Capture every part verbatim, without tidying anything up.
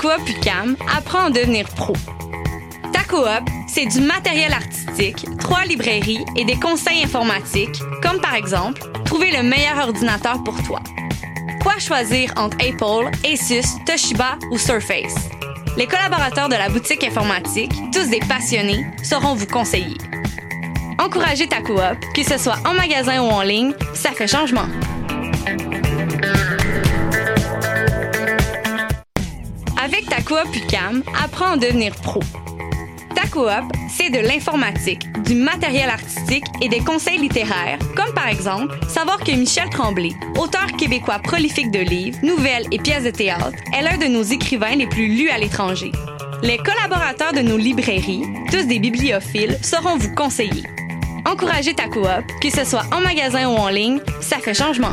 Coop U Q A M, apprends à devenir pro. Ta Coop, c'est du matériel artistique, trois librairies et des conseils informatiques, comme par exemple, trouver le meilleur ordinateur pour toi. Quoi choisir entre Apple, Asus, Toshiba ou Surface? Les collaborateurs de la boutique informatique, tous des passionnés, sauront vous conseiller. Encouragez ta coop, que ce soit en magasin ou en ligne, ça fait changement. Avec ta coop U Q A M, apprends à devenir pro. Ta coop, c'est de l'informatique, du matériel artistique et des conseils littéraires, comme par exemple, savoir que Michel Tremblay, auteur québécois prolifique de livres, nouvelles et pièces de théâtre, est l'un de nos écrivains les plus lus à l'étranger. Les collaborateurs de nos librairies, tous des bibliophiles, sauront vous conseiller. Encouragez ta coop, que ce soit en magasin ou en ligne, ça fait changement.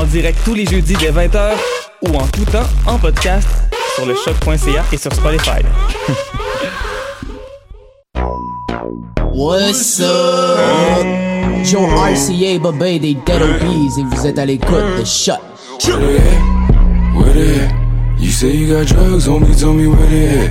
En direct tous les jeudis dès vingt heures ou en tout temps en podcast sur le choc.ca et sur Spotify. What's up? Yo, R C A, baby, des dead O Bs et vous êtes à l'écoute de Choc. Where they at? Where they at? You say you got drugs, homie, tell me where they at.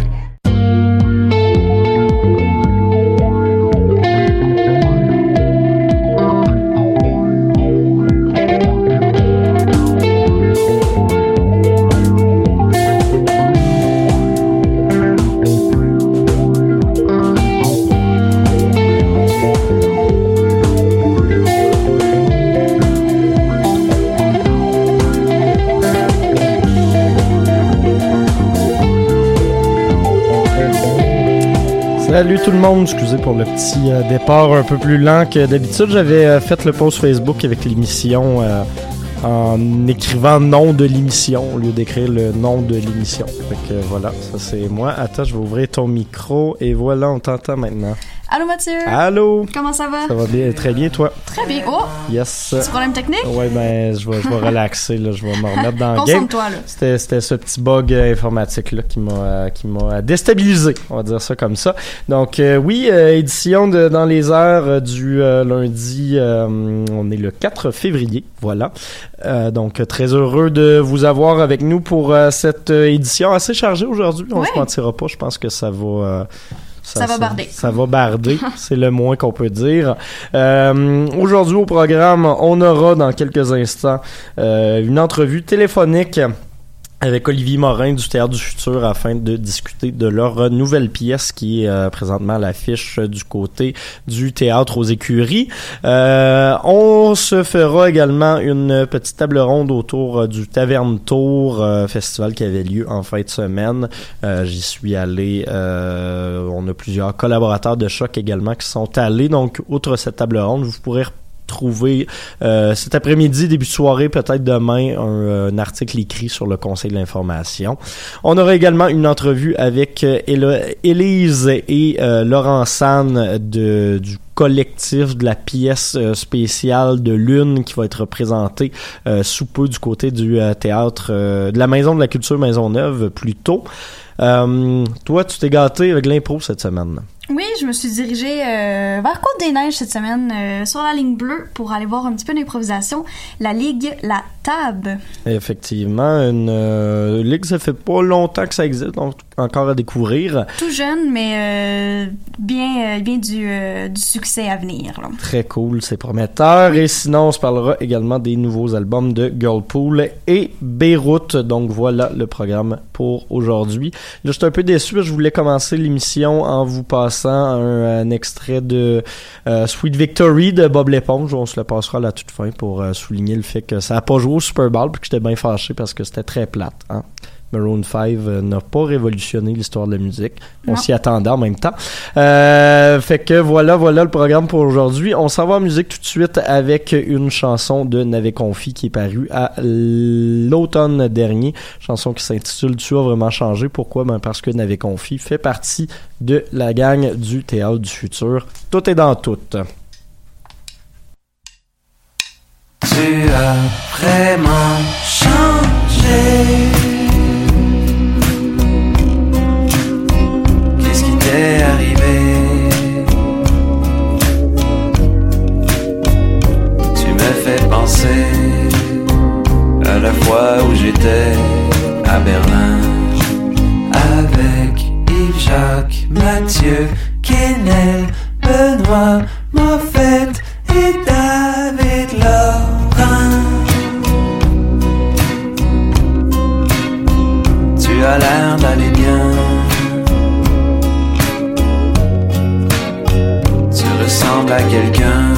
Salut tout le monde, excusez pour le petit euh, départ un peu plus lent que d'habitude. J'avais euh, fait le post Facebook avec l'émission euh, en écrivant nom de l'émission au lieu d'écrire le nom de l'émission. Fait que euh, voilà, ça c'est moi. Attends, je vais ouvrir ton micro et voilà, on t'entend maintenant. Allô Mathieu! Allô! Comment ça va? Ça va bien, très bien toi? Très bien, oh! Yes! Petit problème technique? Ouais, ben je vais, je vais relaxer, là, je vais me remettre dans le game. Toi, là. C'était, c'était ce petit bug euh, informatique là, qui m'a, euh, qui m'a déstabilisé, on va dire ça comme ça. Donc euh, oui, euh, édition de Dans les heures euh, du euh, lundi, euh, on est le quatre février, voilà. Euh, donc très heureux de vous avoir avec nous pour euh, cette euh, édition assez chargée aujourd'hui, on ne oui. se mentira pas, je pense que ça va... Euh, Ça, ça va barder. Ça, ça va barder, c'est le moins qu'on peut dire. Euh, aujourd'hui au programme, on aura dans quelques instants euh, une entrevue téléphonique avec Olivier Morin du Théâtre du Futur afin de discuter de leur nouvelle pièce qui est euh, présentement à l'affiche du côté du Théâtre aux Écuries. Euh, on se fera également une petite table ronde autour du Taverne Tour, euh, festival qui avait lieu en fin de semaine. Euh, j'y suis allé. Euh, on a plusieurs collaborateurs de Choc également qui sont allés. Donc, outre cette table ronde, vous pourrez trouver euh, cet après-midi, début de soirée, peut-être demain, un, un article écrit sur le Conseil de l'information. On aura également une entrevue avec Élise et euh, Laurence-Anne de, du collectif de la pièce spéciale de Lune qui va être présentée euh, sous peu du côté du euh, théâtre euh, de la Maison de la Culture Maisonneuve plus tôt. Euh, toi, tu t'es gâté avec l'impro cette semaine. Oui, je me suis dirigée euh, vers Côte-des-Neiges cette semaine, euh, sur la ligne bleue, pour aller voir un petit peu d'improvisation, la Ligue La Table. Effectivement, une euh, ligue, ça fait pas longtemps que ça existe, donc encore à découvrir. Tout jeune, mais euh, bien, euh, bien du, euh, du succès à venir. Là. Très cool, c'est prometteur. Oui. Et sinon, on se parlera également des nouveaux albums de Girlpool et Beyrouth. Donc voilà le programme pour aujourd'hui. Là, je suis un peu déçu, je voulais commencer l'émission en vous passant Un, un extrait de euh, Sweet Victory de Bob l'éponge. On se le passera à la toute fin pour euh, souligner le fait que ça n'a pas joué au Super Bowl puis que j'étais bien fâché parce que c'était très plate. Hein? Maroon five euh, n'a pas révolutionné l'histoire de la musique. On non. s'y attendait en même temps. Euh, fait que voilà, voilà le programme pour aujourd'hui. On s'en va en musique tout de suite avec une chanson de Navet Confit qui est parue à l'automne dernier. Chanson qui s'intitule « Tu as vraiment changé ». Pourquoi? Ben parce que Navet Confit fait partie de la gang du Théâtre du Futur. Tout est dans tout. Tu as vraiment changé. T'es arrivé, tu me fais penser à la fois où j'étais à Berlin avec Yves, Jacques, Mathieu, Kenel, Benoît, Moffett et David Laurin. Tu as l'air d'aller bien, ressemble à quelqu'un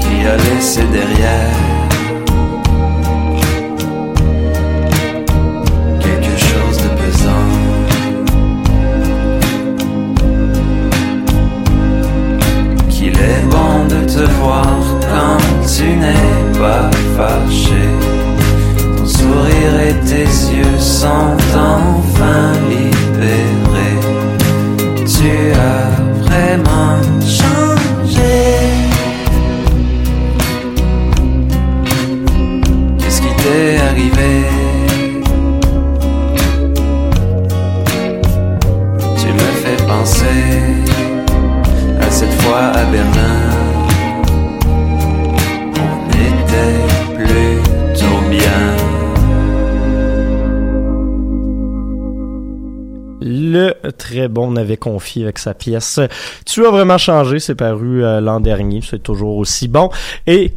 qui a laissé derrière quelque chose de pesant. Qu'il est bon de te voir quand tu n'es pas fâché. Ton sourire et tes yeux sont enfin libérés. Tu as vraiment changé. Qu'est-ce qui t'est arrivé? Tu me fais penser à cette fois à Berlin. On était plutôt bien. Le très bon Navet Confit avec sa pièce « Tu as vraiment changé », c'est paru euh, l'an dernier, c'est toujours aussi bon. Et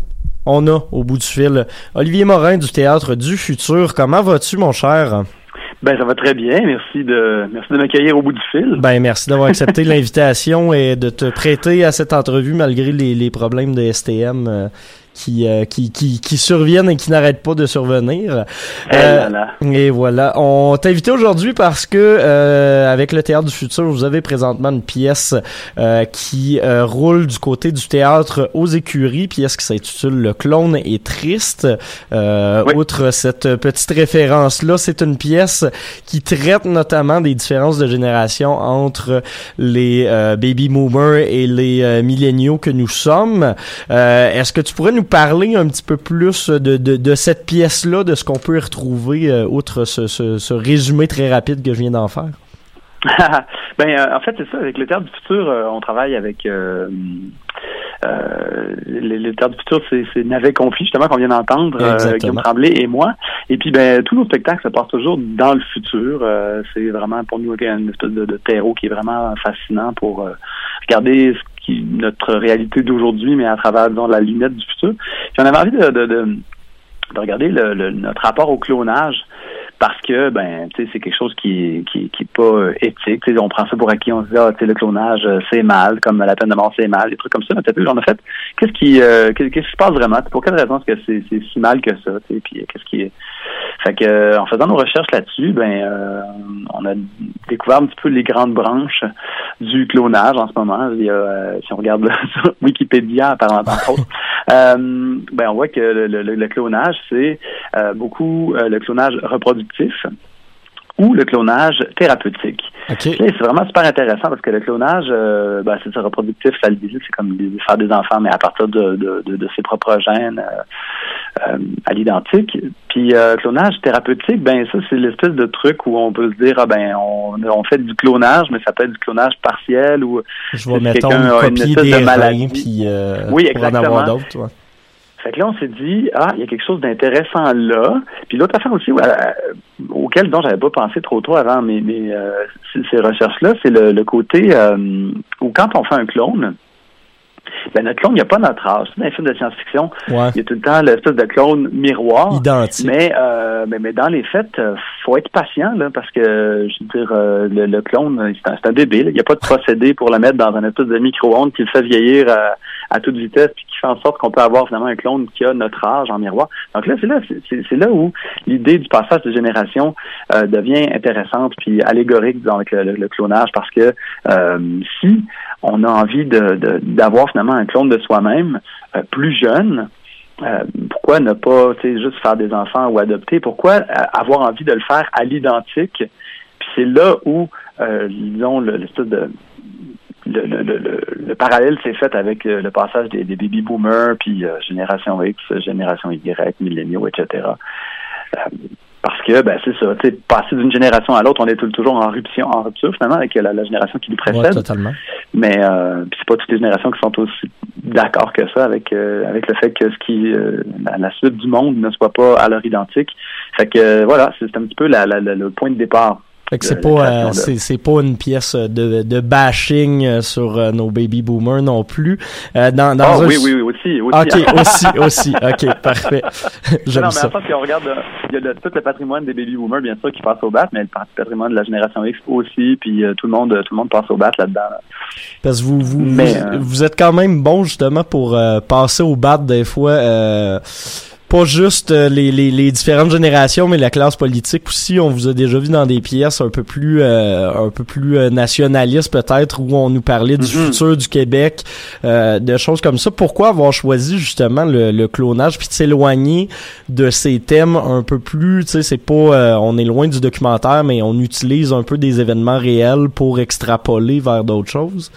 on a au bout du fil Olivier Morin du Théâtre du Futur. Comment vas-tu, mon cher? Ben ça va très bien, merci de merci de m'accueillir au bout du fil. Ben merci d'avoir accepté l'invitation et de te prêter à cette entrevue malgré les, les problèmes de S T M euh, qui, euh, qui qui qui surviennent et qui n'arrêtent pas de survenir. Euh, là là. Et voilà, on t'a invité aujourd'hui parce que euh, avec le Théâtre du Futur, vous avez présentement une pièce euh, qui euh, roule du côté du Théâtre aux Écuries, pièce qui s'intitule Le clone est triste. Euh, oui. Outre cette petite référence là, c'est une pièce qui traite notamment des différences de génération entre les euh, baby boomers et les euh, milléniaux que nous sommes. Euh, est-ce que tu pourrais nous parler un petit peu plus de, de, de cette pièce-là, de ce qu'on peut y retrouver, euh, outre ce, ce, ce résumé très rapide que je viens d'en faire? ben euh, en fait, c'est ça. Avec le Théâtre du Futur, euh, on travaille avec... Euh, Euh, le, le Théâtre du Futur, c'est, c'est Navet Confit, justement, qu'on vient d'entendre, euh, Guillaume Tremblay et moi. Et puis, ben, tous nos spectacles se passent toujours dans le futur. Euh, c'est vraiment, pour nous, une espèce de, de terreau qui est vraiment fascinant pour euh, regarder ce qui, notre réalité d'aujourd'hui, mais à travers, disons, la lunette du futur. Puis, on avait envie de, de, de, de regarder le, le, notre rapport au clonage. Parce que ben tu sais c'est quelque chose qui qui qui est pas euh, éthique, t'sais, on prend ça pour acquis, on se dit ah tu sais le clonage euh, c'est mal, comme la peine de mort c'est mal, des trucs comme ça, mais peut-être genre en fait qu'est-ce qui euh, qu'est-ce qui se passe vraiment, pour quelle raison est-ce que c'est c'est si mal que ça, tu sais, puis qu'est-ce qui est... fait que euh, en faisant nos recherches là-dessus, ben euh, on a découvert un petit peu les grandes branches du clonage en ce moment. Il y a, euh, si on regarde là, sur Wikipédia par exemple, euh, ben on voit que le, le, le clonage c'est euh, beaucoup euh, le clonage reproductif ou le clonage thérapeutique. Okay. Là, c'est vraiment super intéressant parce que le clonage, euh, ben, c'est ça, reproductif, ça le dit, c'est comme faire des enfants, mais à partir de, de, de, de ses propres gènes euh, euh, à l'identique. Puis euh, clonage thérapeutique, ben ça, c'est l'espèce de truc où on peut se dire, ah, ben on, on fait du clonage, mais ça peut être du clonage partiel ou je vois, mettons, quelqu'un a une espèce de maladie. Puis, euh, oui, exactement. Pour en avoir d'autres, ouais. Fait que là, on s'est dit, ah, il y a quelque chose d'intéressant là. Puis l'autre affaire aussi, ouais, auquel dont j'avais pas pensé trop tôt avant mes, mes, euh, ces recherches-là, c'est le, le côté euh, où quand on fait un clone, ben notre clone, il n'y a pas notre âge. Dans les films de science-fiction, ouais, il y a tout le temps l'espèce de clone miroir. Identique. Mais, euh, mais, mais dans les faits, faut être patient, là, parce que, je veux dire, euh, le, le clone, c'est un, c'est un bébé, là. Il n'y a pas de procédé pour le mettre dans un espèce de micro-ondes qui le fait vieillir à, à toute vitesse, puis qui fait en sorte qu'on peut avoir finalement un clone qui a notre âge en miroir. Donc là, c'est là, c'est, c'est là où l'idée du passage de génération euh, devient intéressante puis allégorique, disons, avec le, le, le clonage, parce que euh, si on a envie de, de, d'avoir finalement un clone de soi-même euh, plus jeune, Euh, pourquoi ne pas, tu sais, juste faire des enfants ou adopter? Pourquoi euh, avoir envie de le faire à l'identique? Puis c'est là où, euh, disons, le, l'espèce de, le, le, le, le parallèle s'est fait avec euh, le passage des, des baby-boomers, puis euh, génération X, génération Y, milléniaux, et cetera. Euh, parce que, ben c'est ça, tu sais, passer d'une génération à l'autre, on est tout, toujours en rupture, en rupture finalement, avec la, la génération qui nous précède. Ouais, totalement. Mais euh, c'est pas toutes les générations qui sont aussi d'accord que ça avec euh, avec le fait que ce qui euh, la, la suite du monde ne soit pas à leur identique. Fait que euh, voilà, c'est, c'est un petit peu la, la, la, le point de départ. Fait que c'est pas, euh, c'est, c'est pas une pièce de, de bashing sur euh, nos baby boomers non plus. Euh, dans, dans oh, un... oui, oui, oui, aussi, aussi. OK, aussi, aussi. OK, parfait. J'aime non, mais ça. En fait, si on regarde, il y a de, tout le patrimoine des baby boomers, bien sûr, qui passe au bat, mais le patrimoine de la génération X aussi, puis euh, tout le monde tout le monde passe au bat là-dedans. Parce que vous vous, mais, vous, euh... vous êtes quand même bon, justement, pour euh, passer au bat des fois... Euh... Pas juste les, les, les différentes générations, mais la classe politique aussi. On vous a déjà vu dans des pièces un peu plus euh, un peu plus nationalistes peut-être, où on nous parlait du mm-hmm. futur du Québec, euh, de choses comme ça. Pourquoi avoir choisi justement le, le clonage puis de s'éloigner de ces thèmes un peu plus, tu sais, c'est pas euh, on est loin du documentaire, mais on utilise un peu des événements réels pour extrapoler vers d'autres choses?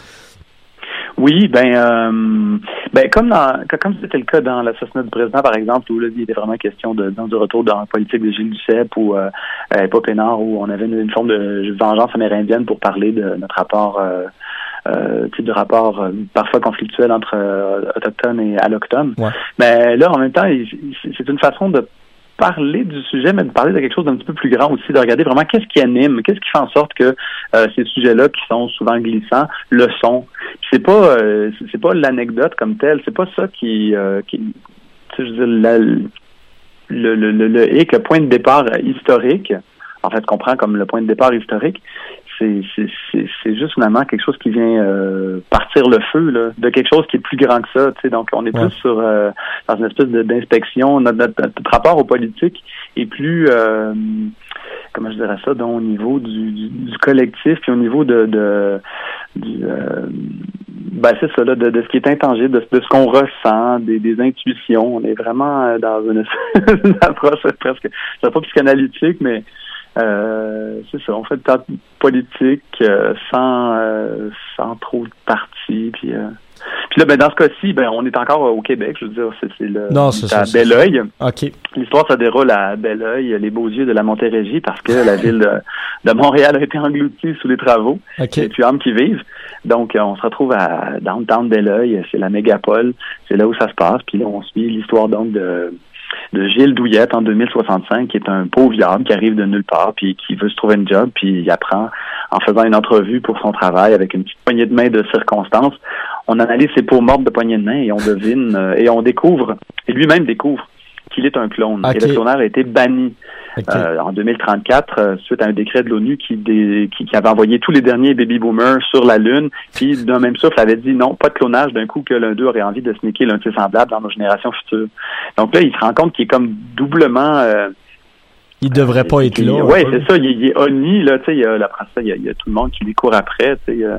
Oui, ben, euh, ben comme dans, comme c'était le cas dans l'assassinat du président, par exemple, où là, il était vraiment question de dans du retour dans la politique de Gilles Douillette ou euh, pas Pénard, où on avait une, une forme de vengeance amérindienne pour parler de notre rapport, euh, euh, type de rapport euh, parfois conflictuel entre euh, autochtones et allochtones. Ouais. Mais là, en même temps, il, c'est une façon de parler du sujet, mais de parler de quelque chose d'un petit peu plus grand aussi, de regarder vraiment qu'est-ce qui anime, qu'est-ce qui fait en sorte que euh, ces sujets-là qui sont souvent glissants le sont. Puis c'est pas euh, c'est pas l'anecdote comme telle, c'est pas ça qui, euh, qui tu sais, je veux dire, la, le, le, le, le hic, le point de départ historique, en fait qu'on prend comme le point de départ historique, c'est, c'est, c'est, c'est juste finalement quelque chose qui vient euh, partir le feu là, de quelque chose qui est plus grand que ça. Tu sais, donc, on est ouais. plus sur euh, dans une espèce de, d'inspection. Notre, notre, notre rapport aux politiques est plus, euh, comment je dirais ça, donc, au niveau du, du, du collectif, puis au niveau de... de du, euh, ben, c'est ça, là, de, de ce qui est intangible, de, de ce qu'on ressent, des, des intuitions. On est vraiment dans une, une approche presque, c'est pas psychanalytique, mais... Euh, c'est ça, on fait le théâtre politique euh, sans euh, sans trop de partis, puis euh... puis là ben dans ce cas-ci ben on est encore au Québec, je veux dire c'est c'est le non, c'est, à c'est, Belœil. C'est... Okay. L'histoire se déroule à Belœil, les beaux yeux de la Montérégie, parce que la ville de, de Montréal a été engloutie sous les travaux. Okay. Et puis hommes qui vivent. Donc on se retrouve à downtown Belœil, c'est la mégapole, c'est là où ça se passe, puis là on suit l'histoire donc de de Gilles Douillette en deux mille soixante-cinq, qui est un pauvre viable qui arrive de nulle part, puis qui veut se trouver une job, puis il apprend en faisant une entrevue pour son travail avec une petite poignée de main de circonstances. On analyse ses peaux mortes de poignée de main et on devine, euh, et on découvre, et lui-même découvre qu'il est un clone. Okay. Et le clonage a été banni okay. euh, en deux mille trente-quatre euh, suite à un décret de l'ONU qui, dé, qui, qui avait envoyé tous les derniers baby-boomers sur la Lune, puis d'un même souffle avait dit non, pas de clonage d'un coup que l'un d'eux aurait envie de se niquer l'un de ses semblables dans nos générations futures. Donc là, il se rend compte qu'il est comme doublement... Euh, il devrait euh, pas être là. Oui, c'est ça, il, il est honni, là, tu sais, il y a la princesse, il, il y a tout le monde qui lui court après, tu sais... Euh,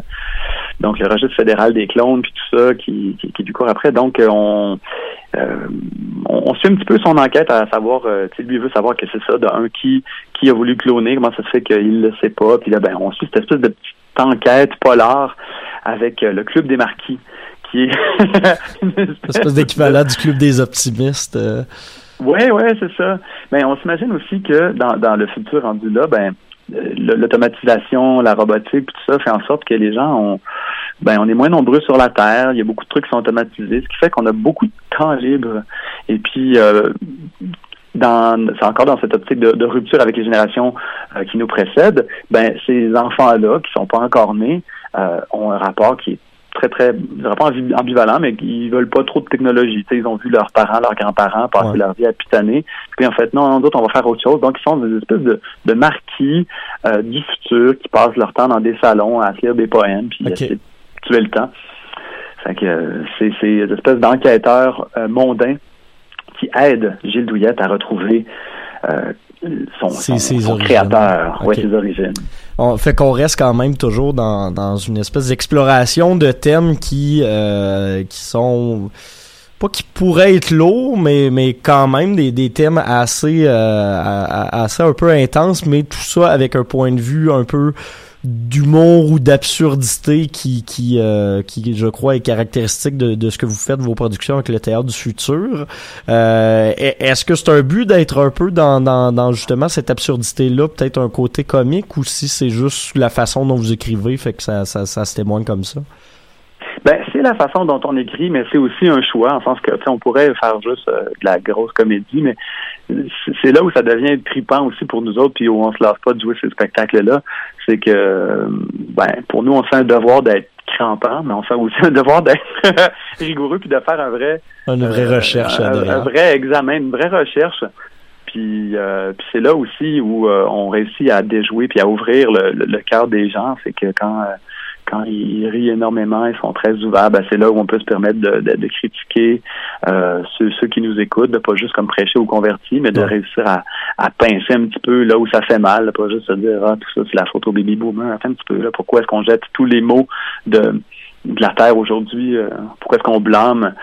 donc le registre fédéral des clones puis tout ça qui qui, qui du court après, donc on, euh, on on suit un petit peu son enquête à savoir euh, tu sais lui veut savoir que c'est ça d'un qui qui a voulu cloner, comment ça se fait qu'il le sait pas, puis là ben on suit cette espèce de petite enquête polar avec euh, le club des marquis qui est une espèce d'équivalent du club des optimistes. Euh. Ouais ouais, c'est ça. Ben on s'imagine aussi que dans dans le futur rendu là ben l'automatisation, la robotique, tout ça fait en sorte que les gens ont, ben, on est moins nombreux sur la Terre. Il y a beaucoup de trucs qui sont automatisés, ce qui fait qu'on a beaucoup de temps libre. Et puis, euh, dans, c'est encore dans cette optique de, de rupture avec les générations euh, qui nous précèdent. Ben, ces enfants-là qui sont pas encore nés euh, ont un rapport qui est très, très, je dirais pas ambivalent, mais ils veulent pas trop de technologie. T'sais, ils ont vu leurs parents, leurs grands-parents passer ouais. leur vie à pitaner. Puis en fait, non, non, d'autres, on va faire autre chose. Donc, ils sont des espèces de, de marquis euh, du futur qui passent leur temps dans des salons à lire des poèmes puis okay. à tuer le temps. Fait que c'est, c'est une espèce d'enquêteur euh, mondain qui aide Gilles Douillette à retrouver euh, son, son, ses son créateur, okay. ouais, ses origines. On fait qu'on reste quand même toujours dans, dans une espèce d'exploration de thèmes qui, euh, qui sont... pas qui pourraient être lourds, mais, mais quand même des, des thèmes assez, euh, assez un peu intenses, mais tout ça avec un point de vue un peu... d'humour ou d'absurdité qui, qui, euh, qui je crois, est caractéristique de, de ce que vous faites, vos productions avec le Théâtre du Futur. Euh, est-ce que c'est un but d'être un peu dans, dans, dans justement cette absurdité-là, peut-être un côté comique, ou si c'est juste la façon dont vous écrivez, fait que ça, ça, ça se témoigne comme ça? Ben, c'est la façon dont on écrit, mais c'est aussi un choix, en sens que, tu sais, on pourrait faire juste euh, de la grosse comédie, mais c'est là où ça devient tripant aussi pour nous autres, puis où on se lasse pas de jouer ces spectacles-là. C'est que, ben, pour nous, on fait un devoir d'être crampant, mais on fait aussi un devoir d'être rigoureux, puis de faire un vrai... Une vraie euh, recherche. Un, un vrai examen, une vraie recherche. Puis, euh, puis c'est là aussi où euh, on réussit à déjouer, puis à ouvrir le, le, le cœur des gens. C'est que quand... Euh, Quand ils rient énormément, ils sont très ouverts, ben c'est là où on peut se permettre de, de, de critiquer euh, ceux, ceux qui nous écoutent, de pas juste comme prêcher aux convertis, mais de ouais. réussir à, à pincer un petit peu là où ça fait mal, de pas juste se dire ah tout ça c'est la faute au baby boomer, enfin, un petit peu là pourquoi est-ce qu'on jette tous les mots de de la terre aujourd'hui, euh, pourquoi est-ce qu'on blâme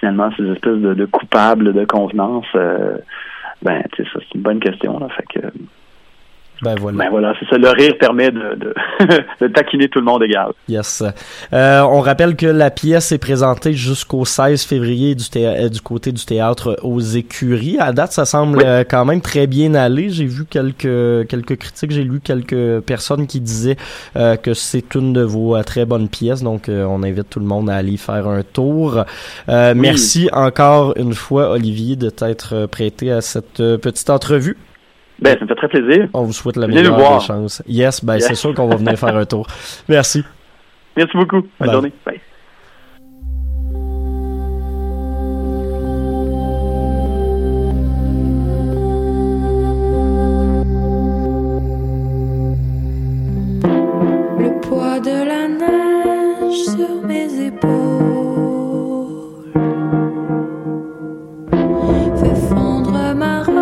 finalement ces espèces de, de coupables de convenance, euh, ben tu sais ça c'est une bonne question là, fait que Ben voilà. Ben voilà, c'est ça. Le rire permet de, de, de taquiner tout le monde égal. Yes. Euh, on rappelle que la pièce est présentée jusqu'au seize février du, théâ- du côté du Théâtre aux Écuries. À date, ça semble oui. quand même très bien aller. J'ai vu quelques, quelques critiques, j'ai lu quelques personnes qui disaient euh, que c'est une de vos très bonnes pièces. Donc, euh, on invite tout le monde à aller faire un tour. Euh, oui. Merci encore une fois, Olivier, de t'être prêté à cette petite entrevue. Ben, ça me fait très plaisir. On vous souhaite la meilleure des chances. Yes, ben, yes. C'est sûr qu'on va venir faire un tour. Merci. Merci beaucoup. Bonne Bye. Journée. Bye. Le poids de la neige sur mes épaules fait fondre ma robe.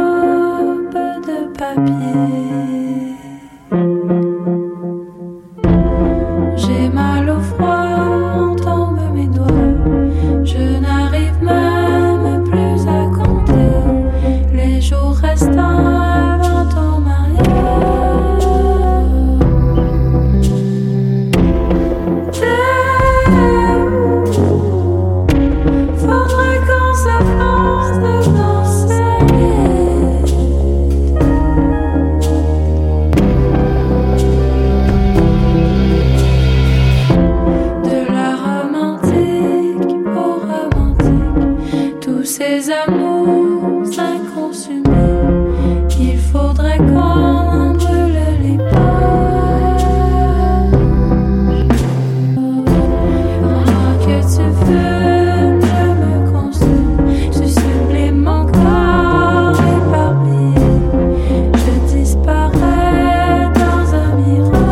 J'ai mal au froid, on tombe mes doigts. Je n'arrive même plus à compter les jours restants avant ton mariage. T'aime, faudrait qu'on s'avance devant. Ces amours inconsumés, il faudrait qu'on brûle les pages. Pendant que tu fumes, je me consume, je sublime mon corps éparpillé, je disparais dans un mirage.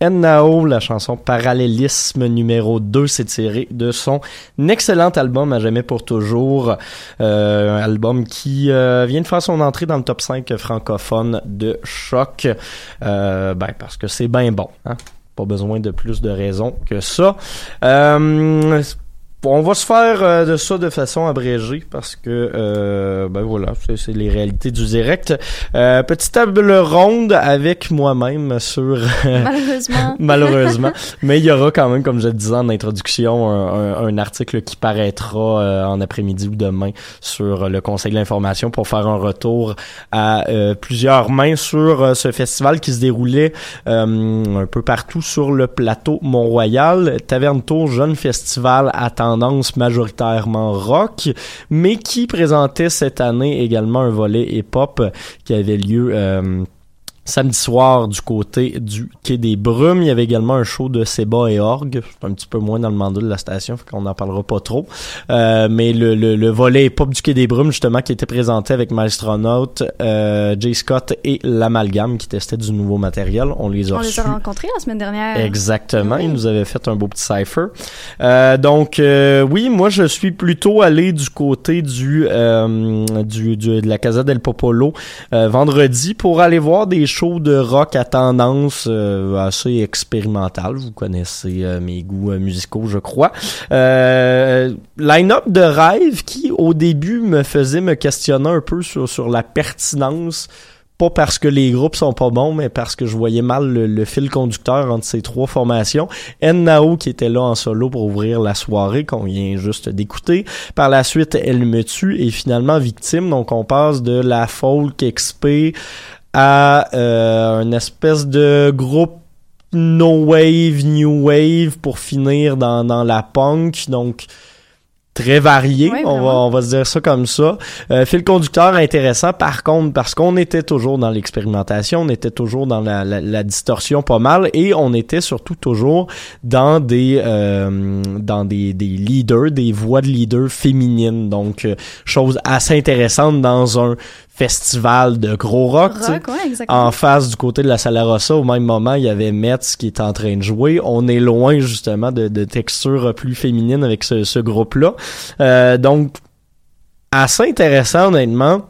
Ennio, la chanson Parallélisme numéro deux, s'est tirée de son excellent album à jamais pour toujours, euh, un album qui euh, vient de faire son entrée dans le top cinq francophone de Choc, euh, ben parce que c'est bien bon, hein? Pas besoin de plus de raisons que ça. Euh, On va se faire euh, de ça de façon abrégée parce que, euh, ben voilà, c'est, c'est les réalités du direct. Euh, petite table ronde avec moi-même sur... Malheureusement. Malheureusement. Mais il y aura quand même, comme je le disais en introduction, un, un, un article qui paraîtra euh, en après-midi ou demain sur le Conseil de l'information pour faire un retour à euh, plusieurs mains sur euh, ce festival qui se déroulait euh, un peu partout sur le plateau Mont-Royal. Taverne Tour, jeune festival à tendance majoritairement rock, mais qui présentait cette année également un volet hip-hop qui avait lieu euh, samedi soir du côté du Quai des Brumes. Il y avait également un show de Seba et Orgue, un petit peu moins dans le mandat de la station, fait qu'on n'en parlera pas trop. Euh, mais le, le, le volet hip-hop du Quai des Brumes, justement, qui était présenté avec Maestronaut, euh, Jay Scott et l'Amalgame, qui testaient du nouveau matériel. On les a On reçus. les a rencontrés la semaine dernière. Exactement. Oui. Ils nous avaient fait un beau petit cypher. Euh, donc, euh, oui, moi, je suis plutôt allé du côté du, euh, du, du de la Casa del Popolo euh, vendredi pour aller voir des choses show de rock à tendance euh, assez expérimentale. Vous connaissez euh, mes goûts euh, musicaux, je crois. Euh, line-up de rêve qui, au début, me faisait me questionner un peu sur, sur la pertinence. Pas parce que les groupes sont pas bons, mais parce que je voyais mal le, le fil conducteur entre ces trois formations. Ennio qui était là en solo pour ouvrir la soirée, qu'on vient juste d'écouter. Par la suite, Elle me tue et finalement Victime. Donc on passe de la folk X P à euh, une espèce de groupe no wave, new wave pour finir dans, dans la punk, donc très varié, oui, on va on va se dire ça comme ça. Euh, fil conducteur intéressant par contre parce qu'on était toujours dans l'expérimentation, on était toujours dans la, la, la distorsion pas mal et on était surtout toujours dans des euh, dans des des leaders, des voix de leaders féminines, donc euh, chose assez intéressante dans un festival de gros rock, rock ouais, en face du côté de la Sala Rossa. Au même moment, il y avait Metz qui est en train de jouer. On est loin, justement, de, de textures plus féminines avec ce, ce groupe-là. Euh, donc, assez intéressant, honnêtement.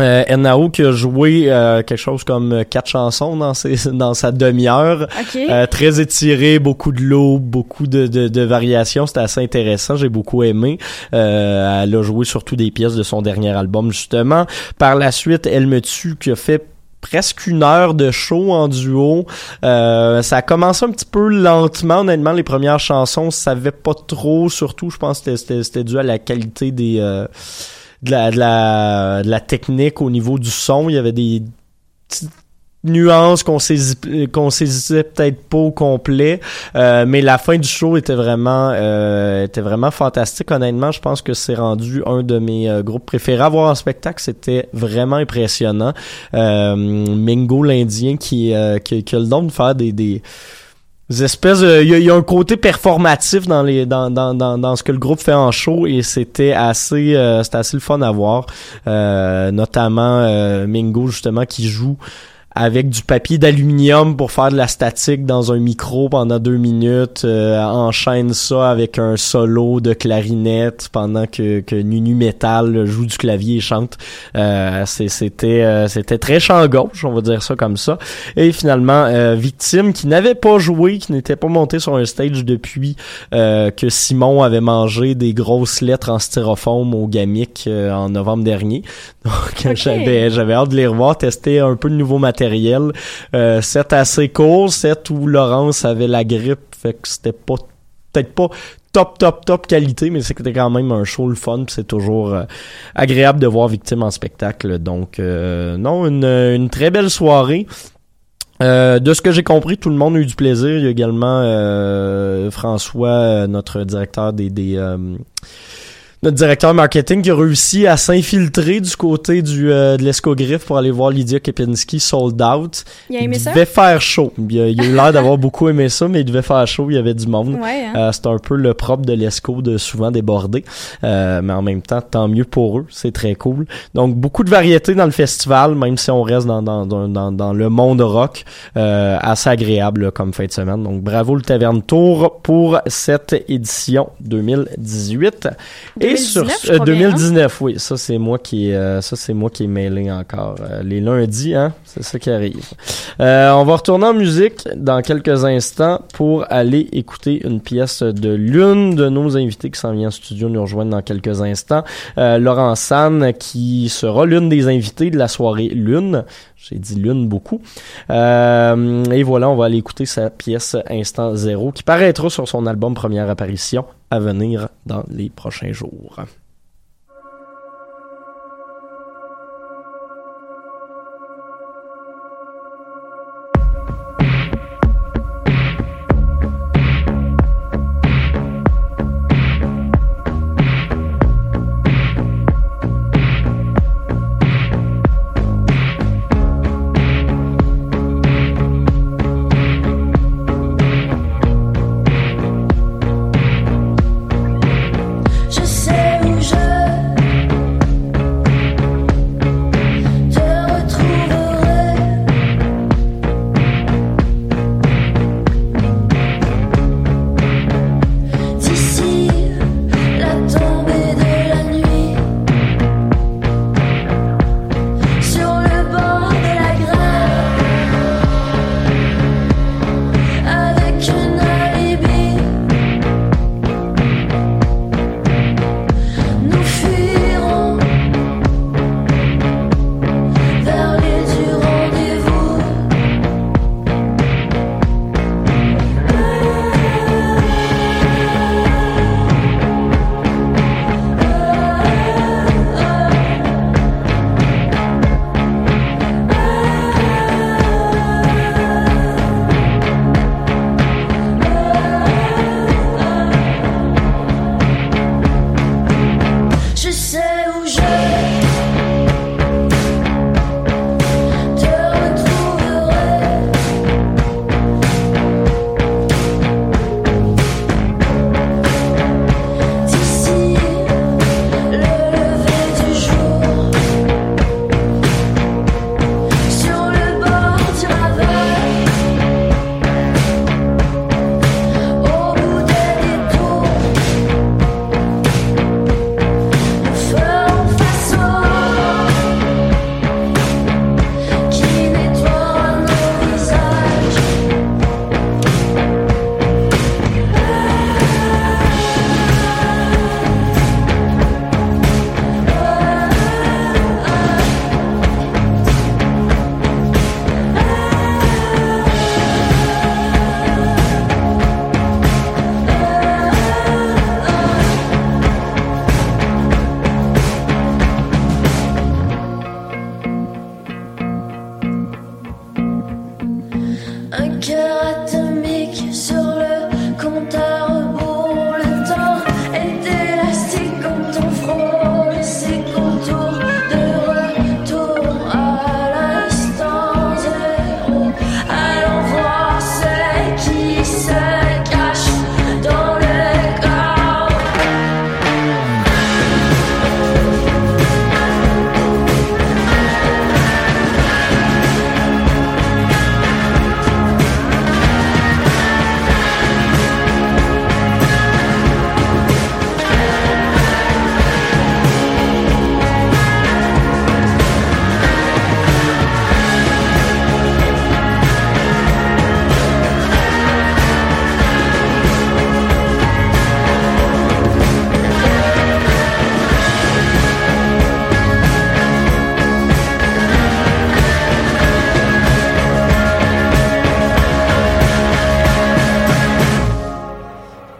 Euh, Ennio qui a joué euh, quelque chose comme quatre chansons dans ses, dans sa demi-heure. Okay. Euh, très étiré, beaucoup de l'eau, beaucoup de, de, de variations. C'était assez intéressant, j'ai beaucoup aimé. Euh, elle a joué surtout des pièces de son dernier album, justement. Par la suite, Elle me tue, qui a fait presque une heure de show en duo. Euh, ça a commencé un petit peu lentement. Honnêtement, les premières chansons, ça savait pas trop. Surtout, je pense que c'était, c'était, c'était dû à la qualité des... Euh, De la, de la de la technique au niveau du son, il y avait des petites nuances qu'on saisit, qu'on saisissait peut-être pas au complet, euh, mais la fin du show était vraiment euh, était vraiment fantastique. Honnêtement, je pense que c'est rendu un de mes euh, groupes préférés à voir en spectacle. C'était vraiment impressionnant. Euh, Mingo l'Indien qui, euh, qui qui a le don de faire des des des espèces, il euh, y, y a un côté performatif dans les dans dans dans dans ce que le groupe fait en show et c'était assez euh, c'était assez le fun à voir, euh, notamment euh, Mingo justement qui joue avec du papier d'aluminium pour faire de la statique dans un micro pendant deux minutes, euh, enchaîne ça avec un solo de clarinette pendant que que Nunu Metal joue du clavier et chante. Euh, c'est, c'était euh, c'était très chant gauche, on va dire ça comme ça. Et finalement, euh, Victime qui n'avait pas joué, qui n'était pas monté sur un stage depuis euh, que Simon avait mangé des grosses lettres en styrofoam au Gamic euh, en novembre dernier. Donc okay. j'avais j'avais hâte de les revoir, tester un peu de nouveau matériel. Euh, set assez court, set où Laurence avait la grippe, fait que c'était pas peut-être pas top top top qualité, mais c'était quand même un show le fun, pis c'est toujours euh, agréable de voir Victime en spectacle. Donc euh, non, une, une très belle soirée. Euh, de ce que j'ai compris, tout le monde a eu du plaisir. Il y a également euh, François, notre directeur des... des euh, notre directeur marketing qui a réussi à s'infiltrer du côté du euh, de l'escogriffe pour aller voir Lydia Kepinski sold out. Il a aimé ça? Il devait faire chaud. Il a, il a eu l'air d'avoir beaucoup aimé ça, mais il devait faire chaud, il y avait du monde. Ouais, hein? euh, c'est un peu le propre de l'esco de souvent déborder. Euh, mais en même temps, tant mieux pour eux, c'est très cool. Donc, beaucoup de variétés dans le festival, même si on reste dans dans dans, dans le monde rock. Euh, assez agréable là, comme fin de semaine. Donc, bravo le Taverne Tour pour cette édition deux mille dix-huit. Et allez sur euh, deux mille dix-neuf, oui. Ça, c'est moi qui euh, ça c'est moi qui ai mailé encore. Euh, les lundis, hein, c'est ça qui arrive. Euh, on va retourner en musique dans quelques instants pour aller écouter une pièce de l'une de nos invités qui s'en vient en studio nous rejoindre dans quelques instants. Euh, Laurence-Anne, qui sera l'une des invitées de la soirée Lune. J'ai dit Lune beaucoup. Euh, et voilà, on va aller écouter sa pièce Instant Zéro qui paraîtra sur son album Première Apparition à venir dans les prochains jours.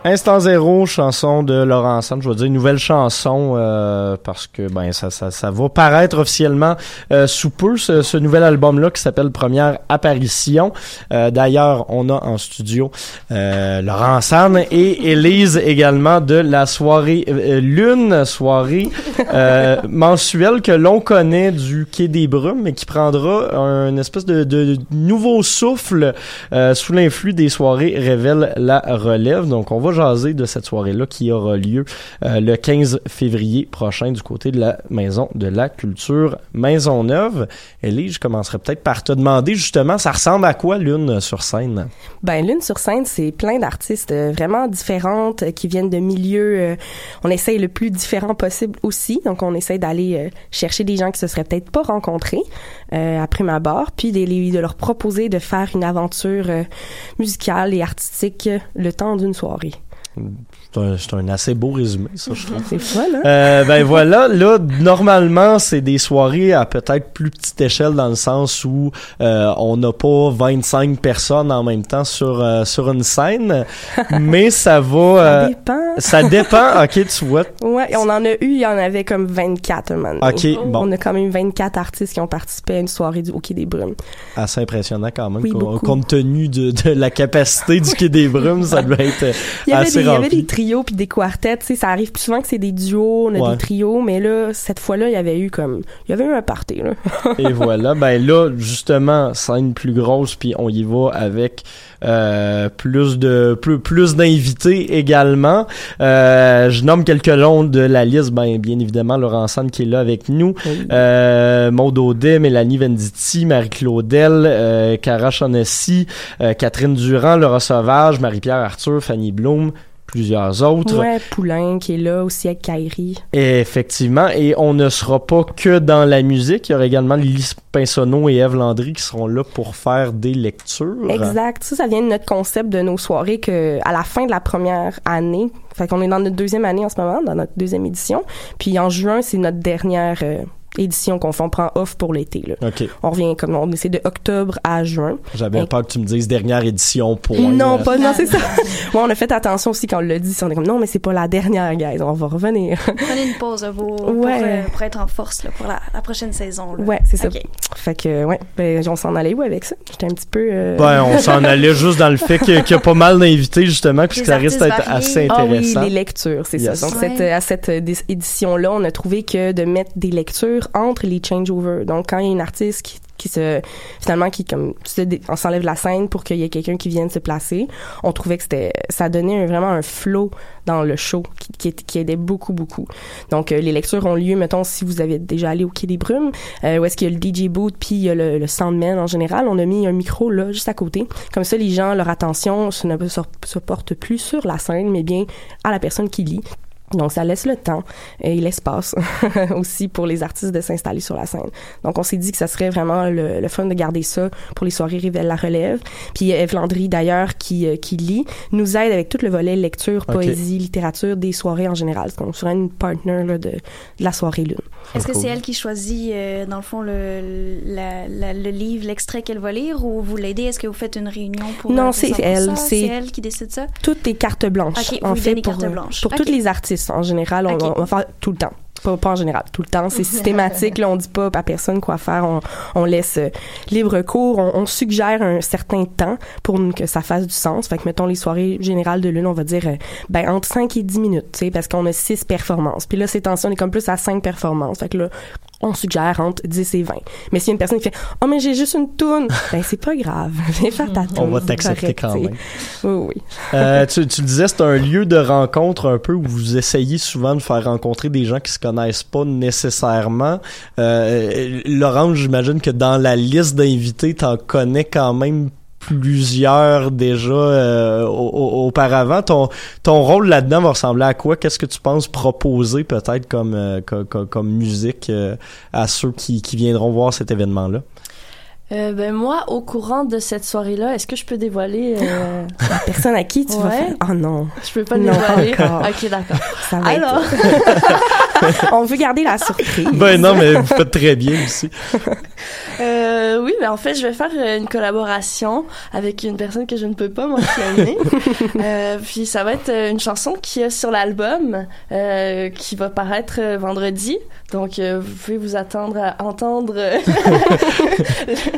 Instant Zéro, chanson de Laurence-Anne, je vais dire une nouvelle chanson euh, parce que ben ça ça ça va paraître officiellement euh, sous peu ce, ce nouvel album là qui s'appelle Première Apparition. Euh, d'ailleurs, on a en studio euh, Laurence-Anne et Élise également de la soirée euh, Lune, soirée euh, mensuelle que l'on connaît du Quai des Brumes mais qui prendra un espèce de, de nouveau souffle euh, sous l'influx des soirées Révèle la Relève. Donc on va va jaser de cette soirée-là qui aura lieu euh, le quinze février prochain du côté de la Maison de la Culture Maisonneuve. Élise, je commencerai peut-être par te demander justement, ça ressemble à quoi Lune sur scène? Ben Lune sur scène, c'est plein d'artistes vraiment différentes qui viennent de milieux. Euh, on essaye le plus différent possible aussi, donc on essaye d'aller euh, chercher des gens qui se seraient peut-être pas rencontrés euh, à prime abord, puis de, les, de leur proposer de faire une aventure euh, musicale et artistique le temps d'une soirée. C'est un, c'est un assez beau résumé, ça, je trouve. C'est fun, hein? Euh, ben voilà, là, normalement, c'est des soirées à peut-être plus petite échelle dans le sens où euh, on n'a pas vingt-cinq personnes en même temps sur euh, sur une scène, mais ça va... Euh, ça dépend. Ça dépend, ok, tu vois. Ouais, on en a eu, il y en avait comme vingt-quatre maintenant. Ok, bon. On a quand même vingt-quatre artistes qui ont participé à une soirée du Quai des Brumes. Assez impressionnant quand même, oui, co- compte tenu de, de la capacité du Quai des Brumes, ça doit être... assez. Il y avait des trios puis des quartets, tu sais, ça arrive plus souvent que c'est des duos, on a ouais. des trios, mais là, cette fois-là, il y avait eu comme, il y avait eu un party, là. Et voilà, ben là, justement, scène plus grosse, puis on y va avec euh, plus de, plus, plus d'invités également. Euh, je nomme quelques noms de la liste, ben bien évidemment, Laurence-Anne qui est là avec nous, oui. euh, Maud Audet, Mélanie Venditti, Marie-Claudel, euh, Cara Shaughnessy, euh, Catherine Durand, Laura Sauvage, Marie-Pierre Arthur, Fanny Bloom, plusieurs autres. Ouais, Poulain qui est là aussi avec Kairi. Effectivement, et on ne sera pas que dans la musique, il y aura également Lise Pinsonneau et Eve Landry qui seront là pour faire des lectures. Exact, ça, ça vient de notre concept de nos soirées que à la fin de la première année, fait qu'on est dans notre deuxième année en ce moment, dans notre deuxième édition, puis en juin, c'est notre dernière euh, édition qu'on fait, on prend off pour l'été là. Okay. On revient comme on essaie de octobre à juin. J'avais Et... peur que tu me dises dernière édition pour Non, pas non, c'est ça. Ouais, on a fait attention aussi quand on l'a dit, on est comme non, mais c'est pas la dernière guys, on va revenir. Prenez une pause vous ouais. pour, euh, pour être en force là, pour la, la prochaine saison là. Ouais, c'est okay. ça. Fait que ouais, ben on s'en allait où avec ça? J'étais un petit peu euh... Ben on s'en allait juste dans le fait que, qu'il y a pas mal d'invités justement puisque ça risque d'être assez intéressant. Ah oui, les lectures, c'est yes. ça. Donc ouais. cette à cette édition là, on a trouvé que de mettre des lectures entre les changeovers. Donc, quand il y a une artiste qui, qui se, finalement, qui, comme, se, on s'enlève la scène pour qu'il y ait quelqu'un qui vienne se placer, on trouvait que c'était, ça donnait un, vraiment un flow dans le show qui, qui, qui aidait beaucoup, beaucoup. Donc, euh, les lectures ont lieu, mettons, si vous avez déjà allé au Quai des Brumes, euh, où est-ce qu'il y a le D J booth, puis il y a le, le soundman en général, on a mis un micro, là, juste à côté. Comme ça, les gens, leur attention se, ne, se, se porte plus sur la scène, mais bien à la personne qui lit. Donc, ça laisse le temps et l'espace aussi pour les artistes de s'installer sur la scène. Donc, on s'est dit que ça serait vraiment le, le fun de garder ça pour les soirées Révèle la Relève. Puis, Eve Landry, d'ailleurs, qui, qui lit, nous aide avec tout le volet lecture, okay. poésie, littérature des soirées en général. Donc, on serait une partner là, de, de la soirée Lune. Est-ce que c'est elle qui choisit, euh, dans le fond, le, la, la, le livre, l'extrait qu'elle va lire ou vous l'aidez? Est-ce que vous faites une réunion pour... Non, c'est elle. Ça? C'est... c'est elle qui décide ça? Toutes les cartes blanches. OK, vous donnez les cartes blanches. Pour okay. toutes les artistes. En général, on, okay. on va faire tout le temps. Pas, pas en général, tout le temps. C'est systématique. Là, on dit pas à personne quoi faire. On, on laisse euh, libre cours. On, on suggère un certain temps pour que ça fasse du sens. Fait que, mettons, les soirées générales de Lune, on va dire, euh, ben, entre cinq et dix minutes, tu sais, parce qu'on a six performances. Puis là, ces temps-ci, on est comme plus à cinq performances. Fait que là, on suggère entre dix et vingt. Mais s'il y a une personne qui fait « Oh, mais j'ai juste une toune! » Ben, c'est pas grave. Viens faire ta toune. On va t'accepter quand même. Oui, oui. euh, tu, tu disais, c'est un lieu de rencontre un peu où vous essayez souvent de faire rencontrer des gens qui se connaissent pas nécessairement. Euh, Laurence, j'imagine que dans la liste d'invités, t'en connais quand même plusieurs déjà euh, a- auparavant. Ton, ton rôle là-dedans va ressembler à quoi? Qu'est-ce que tu penses proposer peut-être comme, euh, comme, comme musique euh, à ceux qui, qui viendront voir cet événement-là? Euh, ben moi, au courant de cette soirée-là, est-ce que je peux dévoiler euh... la personne à qui tu ouais. vas faire? Ah oh, non, je peux pas le dévoiler. Encore. Ok, d'accord. Ça va. Alors, être... on veut garder la surprise. Ben non, mais vous faites très bien aussi. euh, oui, ben en fait, je vais faire une collaboration avec une personne que je ne peux pas mentionner. euh, puis ça va être une chanson qui est sur l'album euh, qui va paraître vendredi. Donc euh, vous pouvez vous attendre à entendre.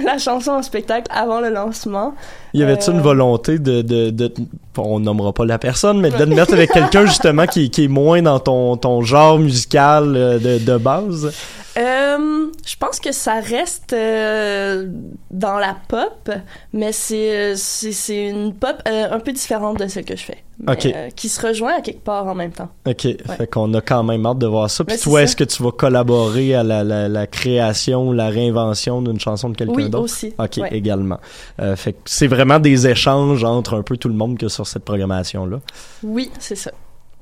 La chanson en spectacle avant le lancement. Y avait-tu euh... une volonté de, de, de, on nommera pas la personne, mais de te mettre avec quelqu'un justement qui, qui est moins dans ton, ton genre musical de, de base? Euh, je pense que ça reste euh, dans la pop, mais c'est, c'est, c'est une pop euh, un peu différente de celle que je fais. Mais, okay. euh, qui se rejoint à quelque part en même temps. OK, ouais. Fait qu'on a quand même hâte de voir ça. Puis toi, ça. Est-ce que tu vas collaborer à la, la, la création, la réinvention d'une chanson de quelqu'un oui, d'autre? Oui, aussi. OK, ouais. également. Euh, fait que c'est vraiment des échanges entre un peu tout le monde que sur cette programmation-là. Oui, c'est ça.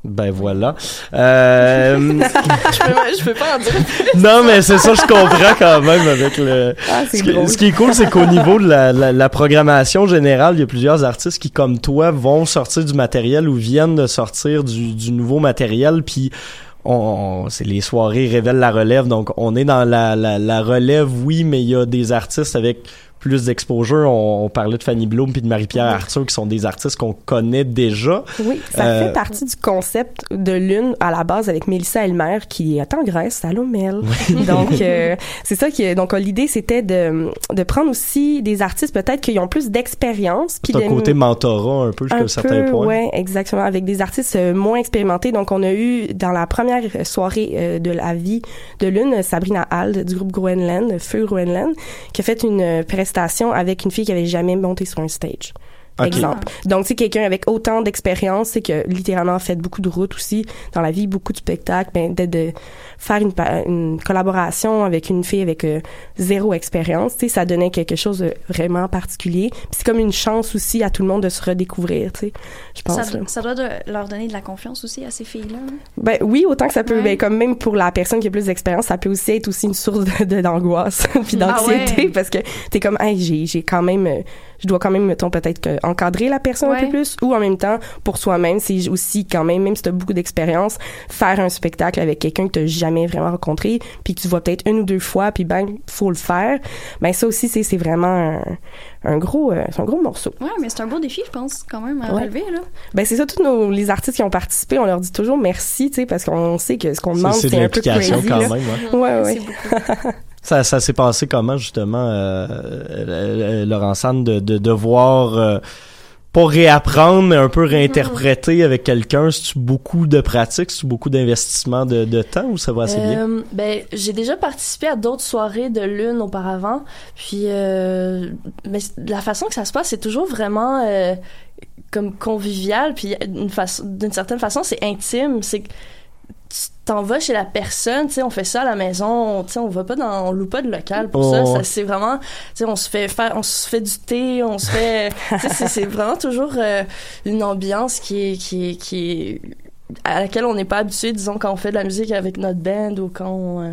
Ben voilà. Euh... je, peux, je peux pas en dire plus. Non, mais c'est ça, je comprends quand même avec le... Ah, c'est ce, que, ce qui est cool, c'est qu'au niveau de la, la, la programmation générale, il y a plusieurs artistes qui, comme toi, vont sortir du matériel ou viennent de sortir du, du nouveau matériel, puis... On, on, c'est les soirées Révèle la Relève, donc on est dans la, la, la relève, oui, mais il y a des artistes avec plus d'exposure. On, on parlait de Fanny Bloom puis de Marie-Pierre Arthur, qui sont des artistes qu'on connaît déjà. Oui, ça euh, fait partie du concept de Lune, à la base, avec Mélissa Elmer, qui est en Grèce, à l'Homel. Oui. Donc, euh, c'est ça qui... Donc, l'idée, c'était de, de prendre aussi des artistes, peut-être, qui ont plus d'expérience. C'est un de, côté mentorat, un peu, jusqu'à un certain point. Oui, exactement, avec des artistes moins expérimentés. Donc, on a eu, dans la première soirée euh, de la vie de Lune, Sabrina Hald du groupe Groenland, Feu Groenland, qui a fait une prestation avec une fille qui n'avait jamais monté sur un stage. Okay. Exemple. Donc, c'est quelqu'un avec autant d'expérience, c'est que littéralement fait beaucoup de routes aussi dans la vie, beaucoup de spectacles, ben, de, de faire une, une collaboration avec une fille avec euh, zéro expérience, tu sais, ça donnait quelque chose de vraiment particulier. Puis c'est comme une chance aussi à tout le monde de se redécouvrir, tu sais, je pense. Ça, ça doit de, leur donner de la confiance aussi à ces filles-là. Hein? Ben oui, autant que ça peut, ouais. ben, comme même pour la personne qui a plus d'expérience, ça peut aussi être aussi une source de, de, d'angoisse puis d'anxiété, ah ouais. parce que t'es comme, hey, j'ai, j'ai quand même... Euh, je dois quand même, mettons, peut-être que, encadrer la personne ouais. un peu plus, ou en même temps, pour soi-même, c'est aussi quand même, même si t'as beaucoup d'expérience, faire un spectacle avec quelqu'un que t'as jamais vraiment rencontré, puis que tu vois peut-être une ou deux fois, puis ben, faut le faire. Ben ça aussi, c'est, c'est vraiment un, un gros, euh, c'est un gros morceau. Ouais, mais c'est un beau défi, je pense, quand même, à ouais. relever, là. Ben c'est ça, tous nos, les artistes qui ont participé, on leur dit toujours merci, tu sais, parce qu'on sait que ce qu'on demande, c'est, c'est, c'est un peu crazy. C'est quand là. Même, ouais. Ouais, ouais. C'est Ça, ça s'est passé comment, justement, euh, euh, Laurence-Anne, de, de devoir, euh, pas réapprendre, mais un peu réinterpréter avec quelqu'un? C'est-tu beaucoup de pratique? C'est-tu beaucoup d'investissement de, de temps ou ça va assez bien? Euh, ben, j'ai déjà participé à d'autres soirées de Lune auparavant. Puis, euh, mais la façon que ça se passe, c'est toujours vraiment... Euh, comme convivial. Puis, d'une, façon, d'une certaine façon, c'est intime. C'est... tu t'en vas chez la personne, tu sais, on fait ça à la maison, on, tu sais, on va pas dans, on loue pas de local pour oh. ça, ça, c'est vraiment, tu sais, on se fait faire, on se fait du thé, on se fait, tu sais, c'est, c'est vraiment toujours euh, une ambiance qui est, qui est, qui est, à laquelle on n'est pas habitué, disons, quand on fait de la musique avec notre band ou quand on, euh,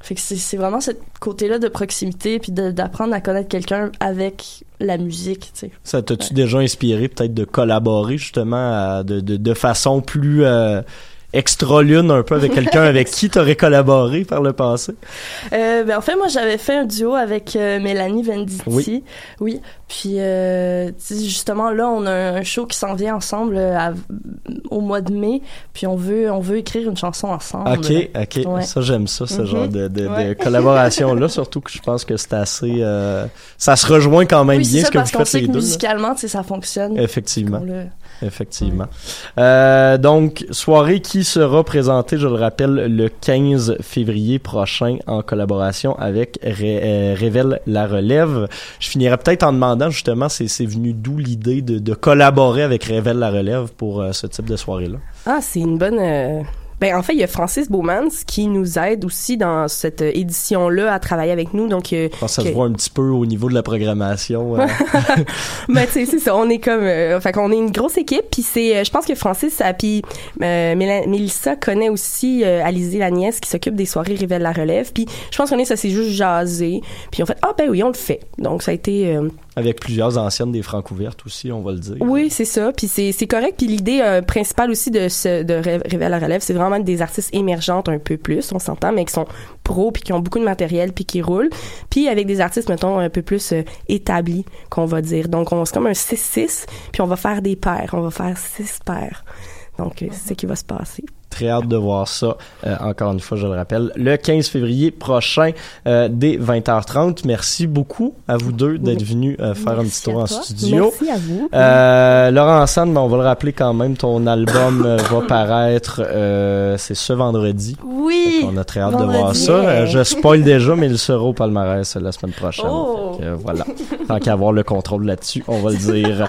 fait que c'est, c'est vraiment ce côté-là de proximité puis de, d'apprendre à connaître quelqu'un avec la musique, tu sais. Ça t'a-tu ouais. déjà inspiré peut-être de collaborer justement à, de, de, de façon plus... Euh, extra-lune un peu avec quelqu'un avec qui t'aurais collaboré par le passé? Euh, ben en fait, moi, j'avais fait un duo avec euh, Mélanie Venditti. Oui. oui. Puis, euh, justement, là, on a un show qui s'en vient ensemble à, au mois de mai. Puis, on veut, on veut écrire une chanson ensemble. OK, OK. Ouais. Ça, j'aime ça, ce mm-hmm. genre de, de, ouais. de collaboration-là. Surtout que je pense que c'est assez... Euh, ça se rejoint quand même oui, bien, ce que vous faites les deux. Musicalement, tu sais, ça fonctionne. Effectivement. Effectivement. Ouais. Euh, donc, soirée qui sera présentée, je le rappelle, le quinze février prochain en collaboration avec Ré- euh, Révèle la Relève. Je finirai peut-être en demandant, justement, c'est, c'est venu d'où l'idée de, de collaborer avec Révèle la Relève pour euh, ce type de soirée-là? Ah, c'est une bonne... Euh... Ben, en fait, il y a Francis Beaumans qui nous aide aussi dans cette édition-là à travailler avec nous. Donc, je pense que ça se voit un petit peu au niveau de la programmation. Euh. ben, tu sais, c'est ça. On est comme... Euh, fait qu'on est une grosse équipe. Puis c'est... Euh, je pense que Francis... Ah, puis euh, Mélissa connaît aussi euh, Alizée, la nièce, qui s'occupe des soirées Révèle la Relève. Puis je pense qu'on est... Ça s'est juste jasé. Puis on fait... Ah, ben oui, on le fait. Donc, ça a été... Euh, Avec plusieurs anciennes des Francouvertes aussi, on va le dire. Oui, c'est ça. Puis c'est, c'est correct. Puis l'idée euh, principale aussi de, ce, de Révèle la Relève, c'est vraiment des artistes émergentes un peu plus, on s'entend, mais qui sont pros, puis qui ont beaucoup de matériel, puis qui roulent. Puis avec des artistes, mettons, un peu plus euh, établis, qu'on va dire. Donc, on, c'est comme un six six, puis on va faire des paires. On va faire six paires. Donc, euh, mm-hmm. c'est ce qui va se passer. très hâte de voir ça. Euh, encore une fois, je le rappelle, le quinze février prochain, euh, dès vingt heures trente. Merci beaucoup à vous deux d'être venus euh, faire Merci un petit tour en studio. Merci à vous. Euh, Laurence-Anne, on va le rappeler quand même, ton album va paraître, euh, c'est ce vendredi. Oui. On a très hâte vendredi. de voir ça. Euh, je spoil déjà, mais il sera au palmarès la semaine prochaine. Oh. Donc, euh, voilà. Tant qu'à avoir le contrôle là-dessus, on va le dire.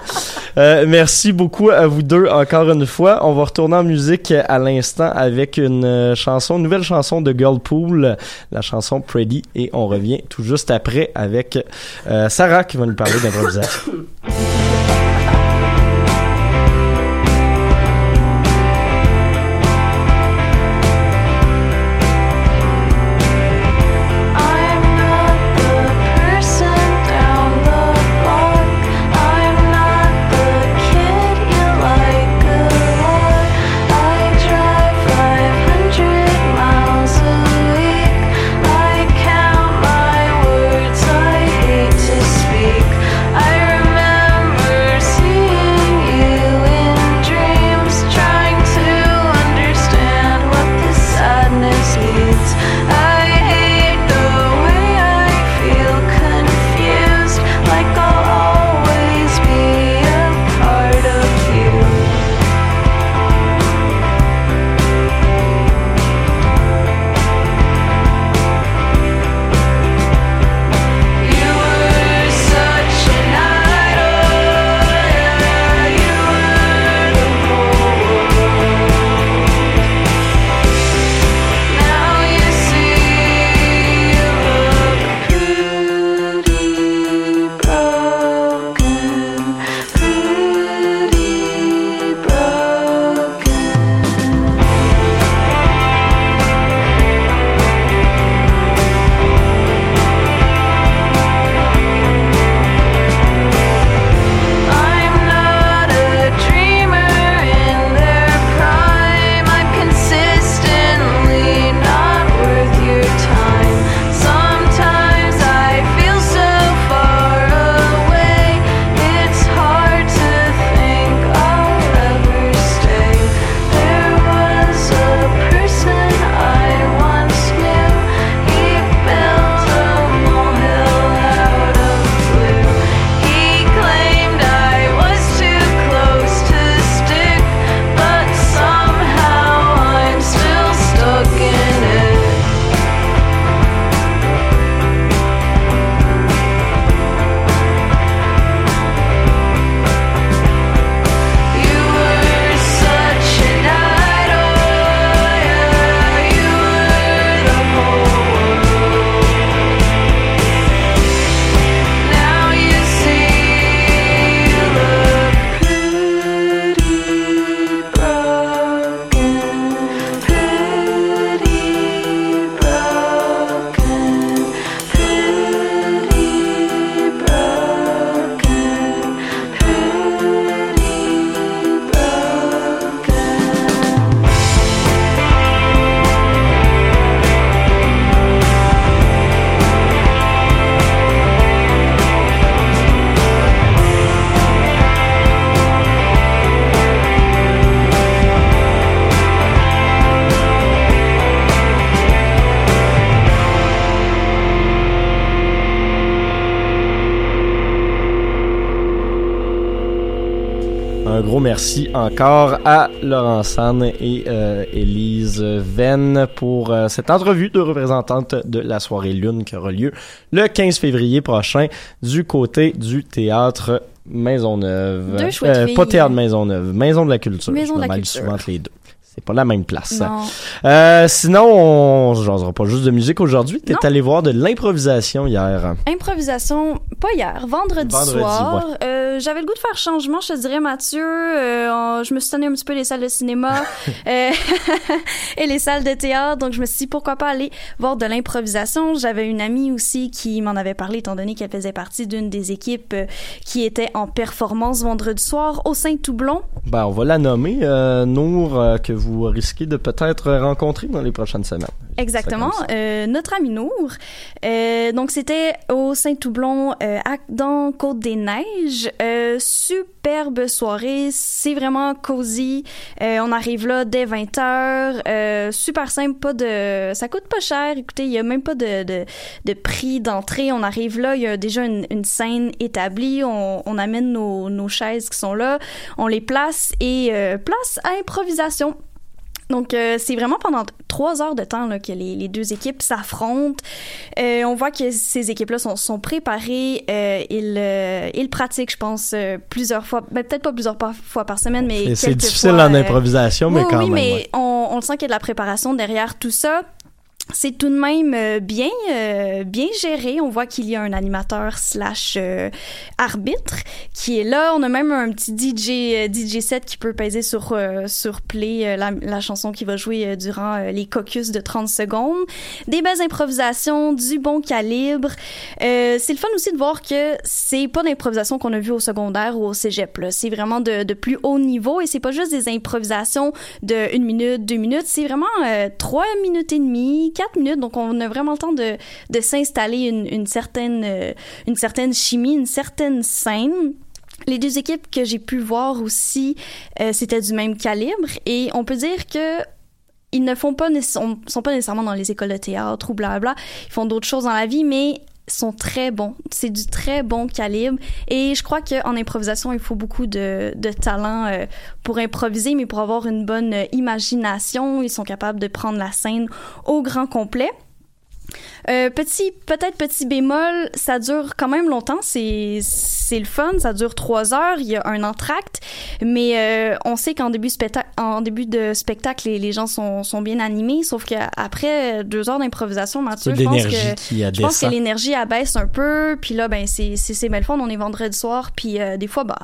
Euh, merci beaucoup à vous deux encore une fois. On va retourner en musique à l'instant avec une chanson, une nouvelle chanson de Girlpool, la chanson Pretty, et on revient tout juste après avec euh, Sarah qui va nous parler d'improvisation. Merci encore à Laurence-Anne et euh, Élise Venn pour euh, cette entrevue de représentante de la soirée Lune qui aura lieu le quinze février prochain du côté du Théâtre Maisonneuve. Deux chouettes euh, filles. Pas Théâtre Maisonneuve, Maison de la Culture. Maison de la Culture. Je me mêle souvent entre les deux. C'est pas la même place. Euh, sinon, on se jasera pas juste de musique aujourd'hui. T'es non. allé voir de l'improvisation hier. Improvisation, pas hier, vendredi, vendredi soir. Ouais. Euh, j'avais le goût de faire changement, je te dirais, Mathieu. Euh, je me suis tanné un petit peu les salles de cinéma euh, et les salles de théâtre. Donc, je me suis dit, pourquoi pas aller voir de l'improvisation. J'avais une amie aussi qui m'en avait parlé, étant donné qu'elle faisait partie d'une des équipes qui était en performance vendredi soir au Saint-Toublon. Ben, on va la nommer, euh, Nour, euh, que vous Vous risquez de peut-être rencontrer dans les prochaines semaines. Exactement. Euh, notre ami Nour. Euh, donc, c'était au Saint-Toublon, euh, dans Côte-des-Neiges. Euh, superbe soirée. C'est vraiment cosy. Euh, on arrive là dès vingt heures. Euh, super simple. Pas de... Ça coûte pas cher. Écoutez, il y a même pas de, de, de prix d'entrée. On arrive là. Il y a déjà une, une scène établie. On, on amène nos, nos chaises qui sont là. On les place et euh, place à improvisation. Donc, euh, c'est vraiment pendant trois heures de temps là, que les, les deux équipes s'affrontent. Euh, on voit que ces équipes-là sont, sont préparées. Euh, ils, euh, ils pratiquent, je pense, euh, plusieurs fois. Ben, peut-être pas plusieurs fois par semaine, mais quelques fois. C'est difficile fois, en euh, improvisation, mais oui, quand oui, même. Oui, mais ouais. on, on le sent qu'il y a de la préparation derrière tout ça. C'est tout de même bien, euh, bien géré. On voit qu'il y a un animateur slash euh, arbitre qui est là. On a même un petit D J, euh, D J set qui peut peser sur, euh, sur play euh, la, la chanson qui va jouer euh, durant euh, les caucus de trente secondes. Des belles improvisations, du bon calibre. Euh, c'est le fun aussi de voir que c'est pas d'improvisation qu'on a vue au secondaire ou au cégep, là. C'est vraiment de, de plus haut niveau et c'est pas juste des improvisations de une minute, deux minutes. C'est vraiment euh, trois minutes et demie, quatre minutes, donc on a vraiment le temps de, de s'installer une, une, certaine, une certaine chimie, une certaine scène. Les deux équipes que j'ai pu voir aussi, euh, c'était du même calibre et on peut dire que ils ne font pas, sont, sont pas nécessairement dans les écoles de théâtre ou blablabla, ils font d'autres choses dans la vie, mais sont très bons. C'est du très bon calibre et je crois qu'en improvisation, il faut beaucoup de, de talent euh, pour improviser, mais pour avoir une bonne euh, imagination, ils sont capables de prendre la scène au grand complet. Euh, petit, peut-être petit bémol, ça dure quand même longtemps, c'est, c'est le fun, ça dure trois heures, il y a un entracte, mais euh, on sait qu'en début, spectac- en début de spectacle, les, les gens sont, sont bien animés, sauf qu'après deux heures d'improvisation, Mathieu, je pense, que, je pense que l'énergie abaisse un peu, puis là, ben, c'est, c'est, c'est belle fun, on est vendredi soir, puis euh, des fois, bah,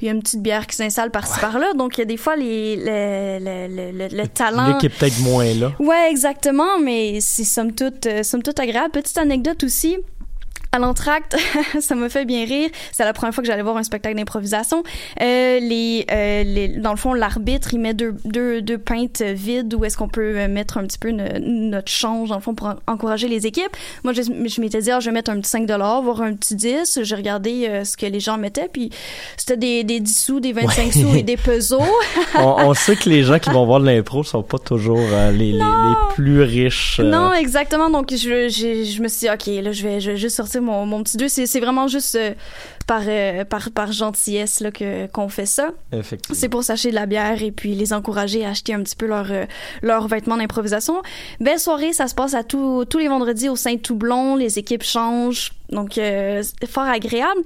il y a une petite bière qui s'installe par-ci ouais. par-là, donc il y a des fois les, les, les, les, les, le, le talent... L'équipe peut-être moins là. Ouais, exactement, mais c'est somme toute... Euh, somme toute agréable. Petite anecdote aussi, à l'entracte, ça me fait bien rire. C'est la première fois que j'allais voir un spectacle d'improvisation. Euh, les, euh, les, dans le fond, l'arbitre, il met deux, deux, deux pintes vides où est-ce qu'on peut mettre un petit peu une, notre change, dans le fond, pour en, encourager les équipes. Moi, je, je m'étais dit, ah, je vais mettre un petit cinq dollars, voire un petit dix. J'ai regardé euh, ce que les gens mettaient, puis c'était des, des dix sous, des vingt-cinq ouais. sous et des pesos. on, on sait que les gens qui vont voir de l'impro sont pas toujours euh, les, les, les plus riches. Euh... Non, exactement. Donc, je, je, je me suis dit, OK, là, je vais, je vais juste sortir Mon, mon petit deux, c'est, c'est vraiment juste euh, par, euh, par, par gentillesse là, que, qu'on fait ça. Effectivement. C'est pour s'acheter de la bière et puis les encourager à acheter un petit peu leurs euh, leur vêtements d'improvisation. Belle soirée, ça se passe à tout, tous les vendredis au Saint-Toublon, les équipes changent, donc euh, c'est fort agréable.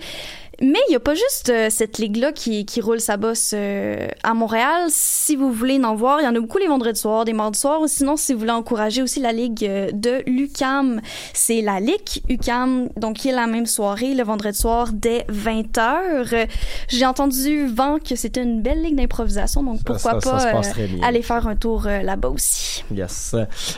Mais il n'y a pas juste euh, cette ligue-là qui, qui roule sa bosse euh, à Montréal. Si vous voulez en voir, il y en a beaucoup les vendredis soirs, des mardis soirs. Ou sinon, si vous voulez encourager aussi la ligue euh, de l'U Q A M, c'est la ligue U Q A M, donc qui est la même soirée, le vendredi soir dès vingt heures. Euh, j'ai entendu vent que c'était une belle ligue d'improvisation, donc ça, pourquoi ça, pas ça euh, aller faire un tour euh, là-bas aussi. Yes.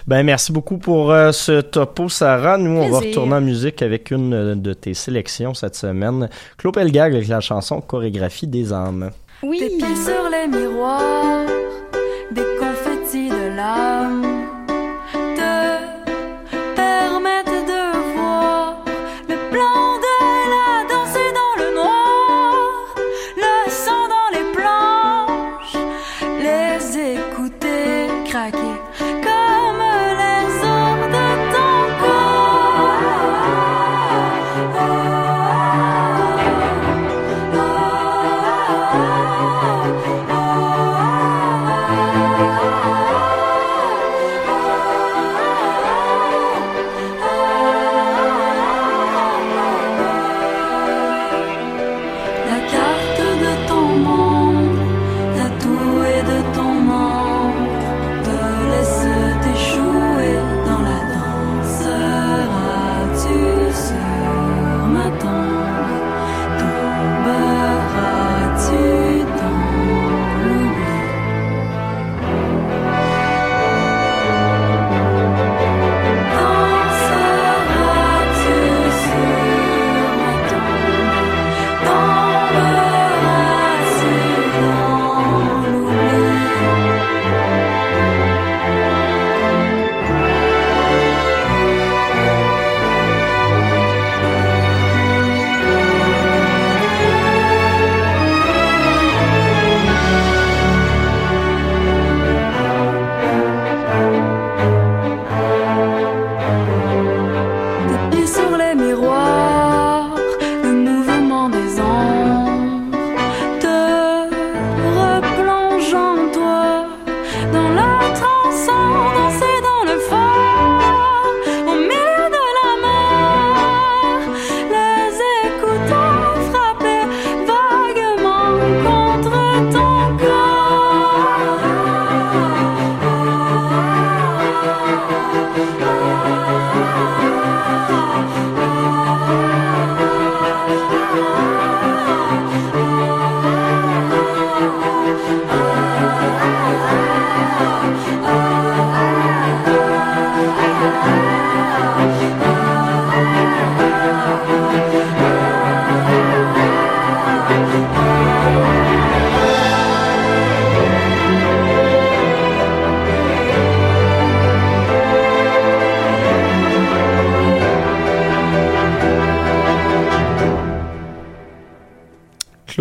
Ben, merci beaucoup pour euh, ce topo, Sarah. Nous, Plaisir. On va retourner en musique avec une de tes sélections cette semaine. L'Opel Gag avec la chanson Chorégraphie des âmes. Oui. Tes pieds sur les miroirs, des confettis de l'âme te permettent de voir le blanc de la danse dans le noir, le sang dans les planches, les écouter craquer.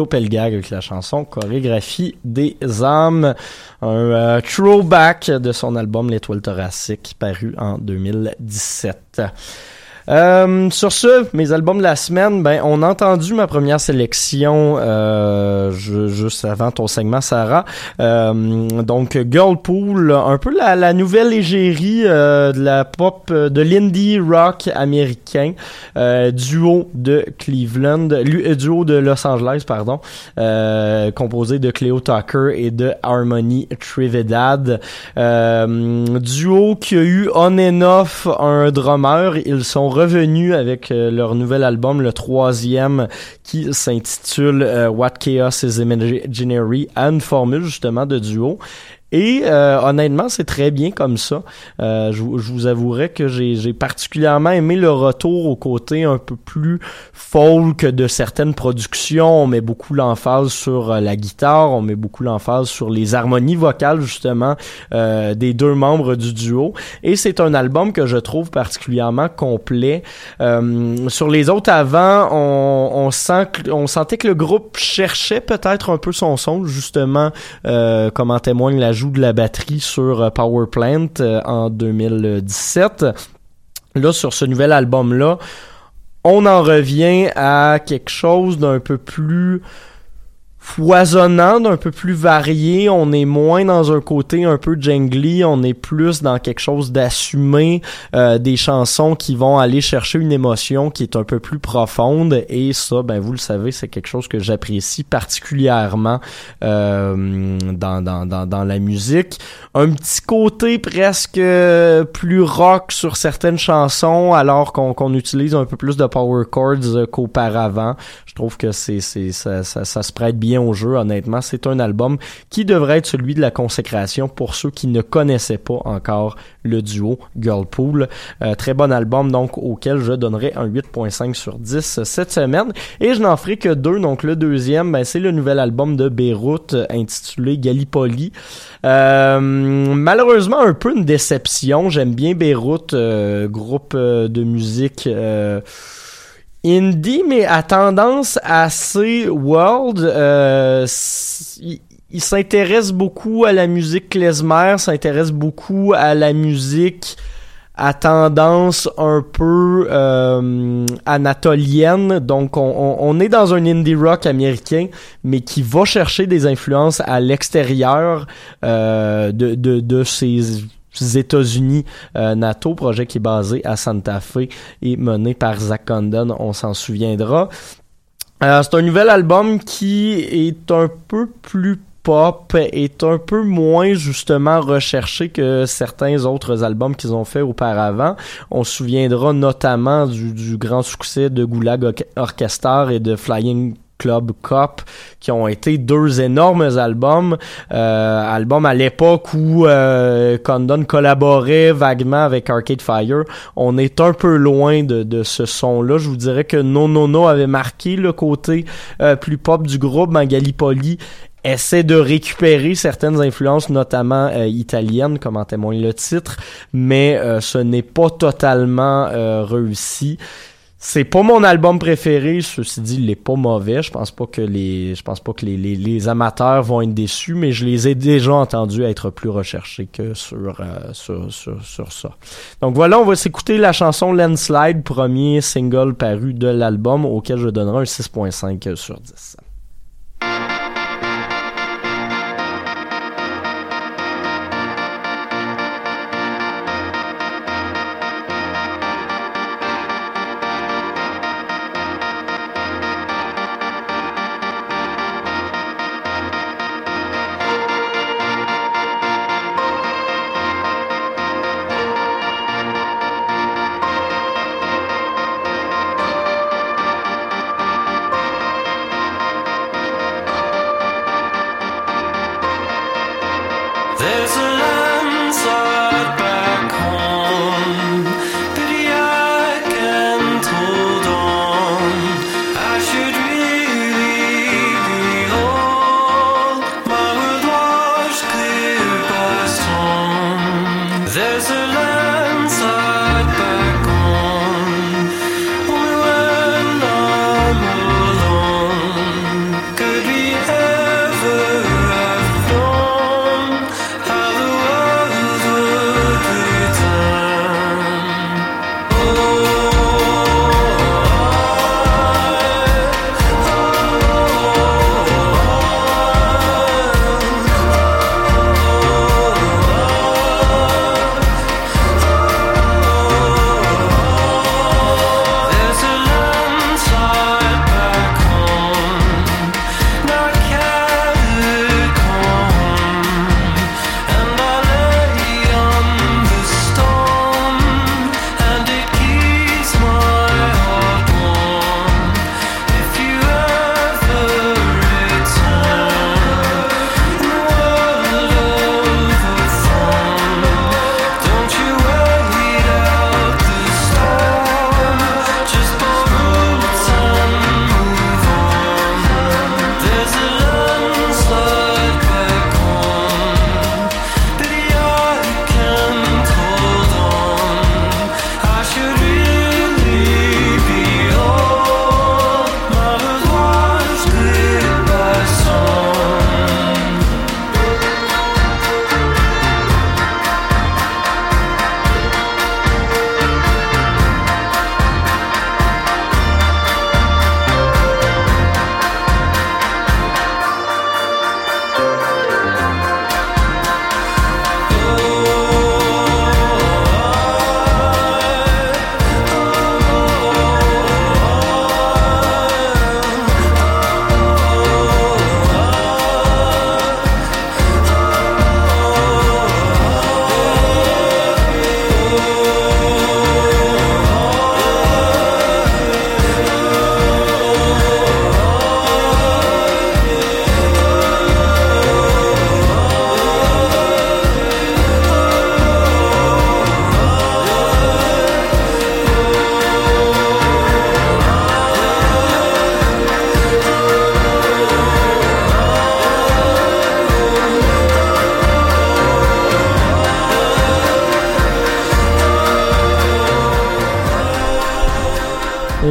Doppelgag avec la chanson Chorégraphie des âmes, un euh, throwback de son album L'Étoile thoracique paru en deux mille dix-sept. Euh, sur ce, mes albums de la semaine, ben on a entendu ma première sélection euh, je, juste avant ton segment, Sarah. Euh, donc Girlpool, un peu la, la nouvelle égérie euh, de la pop, de l'indie rock américain, euh, duo de Cleveland, euh, duo de Los Angeles, pardon, euh, composé de Cleo Tucker et de Harmony Trivedad. Euh, duo qui a eu on and off un drummer. Ils sont revenus avec euh, leur nouvel album, le troisième, qui s'intitule euh, What Chaos is Imaginary, à une formule justement de duo. Et euh, honnêtement, c'est très bien comme ça. Euh, je, je vous avouerai que j'ai, j'ai particulièrement aimé le retour au côté un peu plus folk de certaines productions. On met beaucoup l'emphase sur la guitare, on met beaucoup l'emphase sur les harmonies vocales justement euh, des deux membres du duo. Et c'est un album que je trouve particulièrement complet. Euh, sur les autres avant, on, on, sent, on sentait que le groupe cherchait peut-être un peu son son, justement, euh, comme en témoigne l'ajout de la batterie sur Power Plant euh, en deux mille dix-sept. Là, sur ce nouvel album-là, on en revient à quelque chose d'un peu plus foisonnant, d'un peu plus varié. On est moins dans un côté un peu jangly, on est plus dans quelque chose d'assumé, euh, des chansons qui vont aller chercher une émotion qui est un peu plus profonde, et ça, ben vous le savez, c'est quelque chose que j'apprécie particulièrement euh, dans, dans, dans, dans la musique. Un petit côté presque plus rock sur certaines chansons, alors qu'on, qu'on utilise un peu plus de power chords qu'auparavant. Je trouve que c'est, c'est, ça, ça, ça se prête bien au jeu, honnêtement. C'est un album qui devrait être celui de la consécration pour ceux qui ne connaissaient pas encore le duo Girlpool. Euh, très bon album, donc, auquel je donnerai un huit virgule cinq sur dix cette semaine. Et je n'en ferai que deux. Donc, le deuxième, ben, c'est le nouvel album de Beyrouth intitulé Gallipoli. Euh, malheureusement, un peu une déception. J'aime bien Beyrouth, euh, groupe euh, de musique... Euh, indie, mais à tendance assez world. Euh, il s'intéresse beaucoup à la musique klezmer, s'intéresse beaucoup à la musique à tendance un peu euh, anatolienne. Donc, on, on, on est dans un indie rock américain, mais qui va chercher des influences à l'extérieur euh, de, de, de ses... États-Unis euh, NATO, projet qui est basé à Santa Fe et mené par Zach Condon, on s'en souviendra. Euh, c'est un nouvel album qui est un peu plus pop, est un peu moins justement recherché que certains autres albums qu'ils ont fait auparavant. On se souviendra notamment du, du grand succès de Goulag Orchestra et de Flying Club Cop, qui ont été deux énormes albums, euh, albums à l'époque où euh, Condon collaborait vaguement avec Arcade Fire. On est un peu loin de, de ce son-là. Je vous dirais que No No No avait marqué le côté euh, plus pop du groupe. Ben, Gallipoli essaie de récupérer certaines influences, notamment euh, italiennes, comme en témoigne le titre, mais euh, ce n'est pas totalement euh, réussi. C'est pas mon album préféré, ceci dit, il est pas mauvais. Je pense pas que les, je pense pas que les, les, les amateurs vont être déçus, mais je les ai déjà entendus être plus recherchés que sur, euh, sur, sur, sur ça. Donc voilà, on va s'écouter la chanson Landslide, premier single paru de l'album, auquel je donnerai un six virgule cinq sur dix. Good.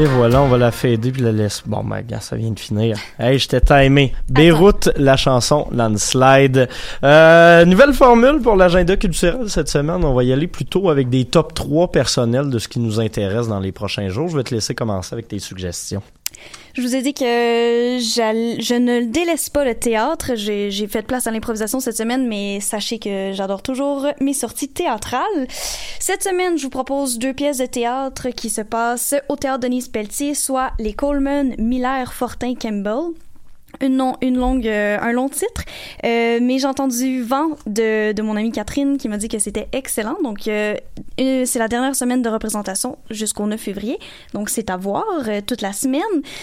Et voilà, on va la fader puis la laisse. Bon, ben, bien, ça vient de finir. Hey, j'étais timé. Beyrouth, la chanson, Landslide. Euh, nouvelle formule pour l'agenda culturel cette semaine. On va y aller plutôt avec des top trois personnels de ce qui nous intéresse dans les prochains jours. Je vais te laisser commencer avec tes suggestions. Je vous ai dit que je ne délaisse pas le théâtre. J'ai, j'ai fait place à l'improvisation cette semaine, mais sachez que j'adore toujours mes sorties théâtrales. Cette semaine, je vous propose deux pièces de théâtre qui se passent au Théâtre Denise Pelletier, soit les Coleman, Miller, Fortin, Campbell. Une, non, une longue, euh, un long titre, euh, mais j'ai entendu Vent de, de mon amie Catherine qui m'a dit que c'était excellent. Donc, euh, une, c'est la dernière semaine de représentation jusqu'au neuf février. Donc, c'est à voir euh, toute la semaine.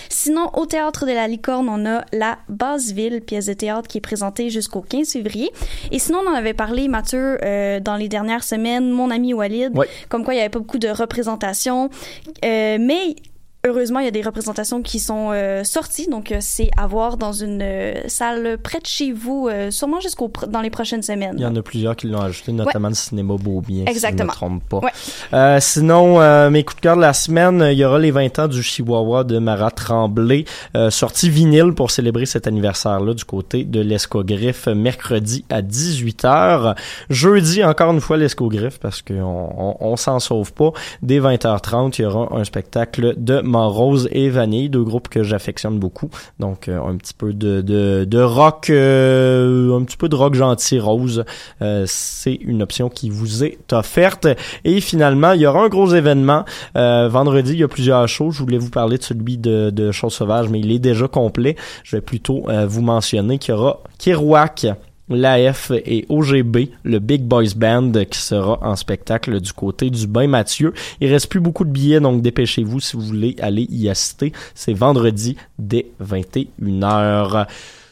Sinon, au Théâtre de la Licorne, on a La Basse-Ville, pièce de théâtre qui est présentée jusqu'au quinze février. Et sinon, on en avait parlé, Mathieu, euh, dans les dernières semaines, mon ami Walid, ouais. Comme quoi il n'y avait pas beaucoup de représentations. Euh, mais... Heureusement, il y a des représentations qui sont euh, sorties, donc euh, c'est à voir dans une euh, salle près de chez vous, euh, sûrement jusqu'au pr- dans les prochaines semaines. Il y en a plusieurs qui l'ont ajouté, notamment ouais. Le cinéma Beaubien, exactement. Si je ne me trompe pas. Ouais. Euh, sinon, euh, mes coups de cœur de la semaine, il y aura les vingt ans du Chihuahua de Mara Tremblay, euh, sortie vinyle pour célébrer cet anniversaire-là du côté de l'Escogriffe, mercredi à dix-huit heures. Jeudi, encore une fois, l'Escogriffe, parce qu'on on, on s'en sauve pas. Dès vingt heures trente, il y aura un spectacle de Morose et Vanille, deux groupes que j'affectionne beaucoup. Donc, euh, un petit peu de, de, de rock, euh, un petit peu de rock gentil rose. Euh, c'est une option qui vous est offerte. Et finalement, il y aura un gros événement. Euh, vendredi, il y a plusieurs shows. Je voulais vous parler de celui de, de Chose Sauvage, mais il est déjà complet. Je vais plutôt euh, vous mentionner qu'il y aura Kerouac, l'A F et O G B, le Big Boys Band qui sera en spectacle du côté du Bain Mathieu. Il reste plus beaucoup de billets, donc dépêchez-vous si vous voulez aller y assister. C'est vendredi dès vingt et une heures.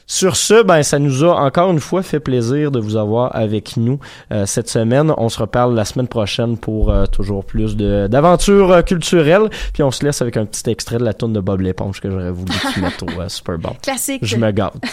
Sur ce, ben ça nous a encore une fois fait plaisir de vous avoir avec nous euh, cette semaine. On se reparle la semaine prochaine pour euh, toujours plus de d'aventures euh, culturelles. Puis on se laisse avec un petit extrait de la toune de Bob l'éponge que j'aurais voulu mettre au euh, Super Bowl. Classique. Je me gâte.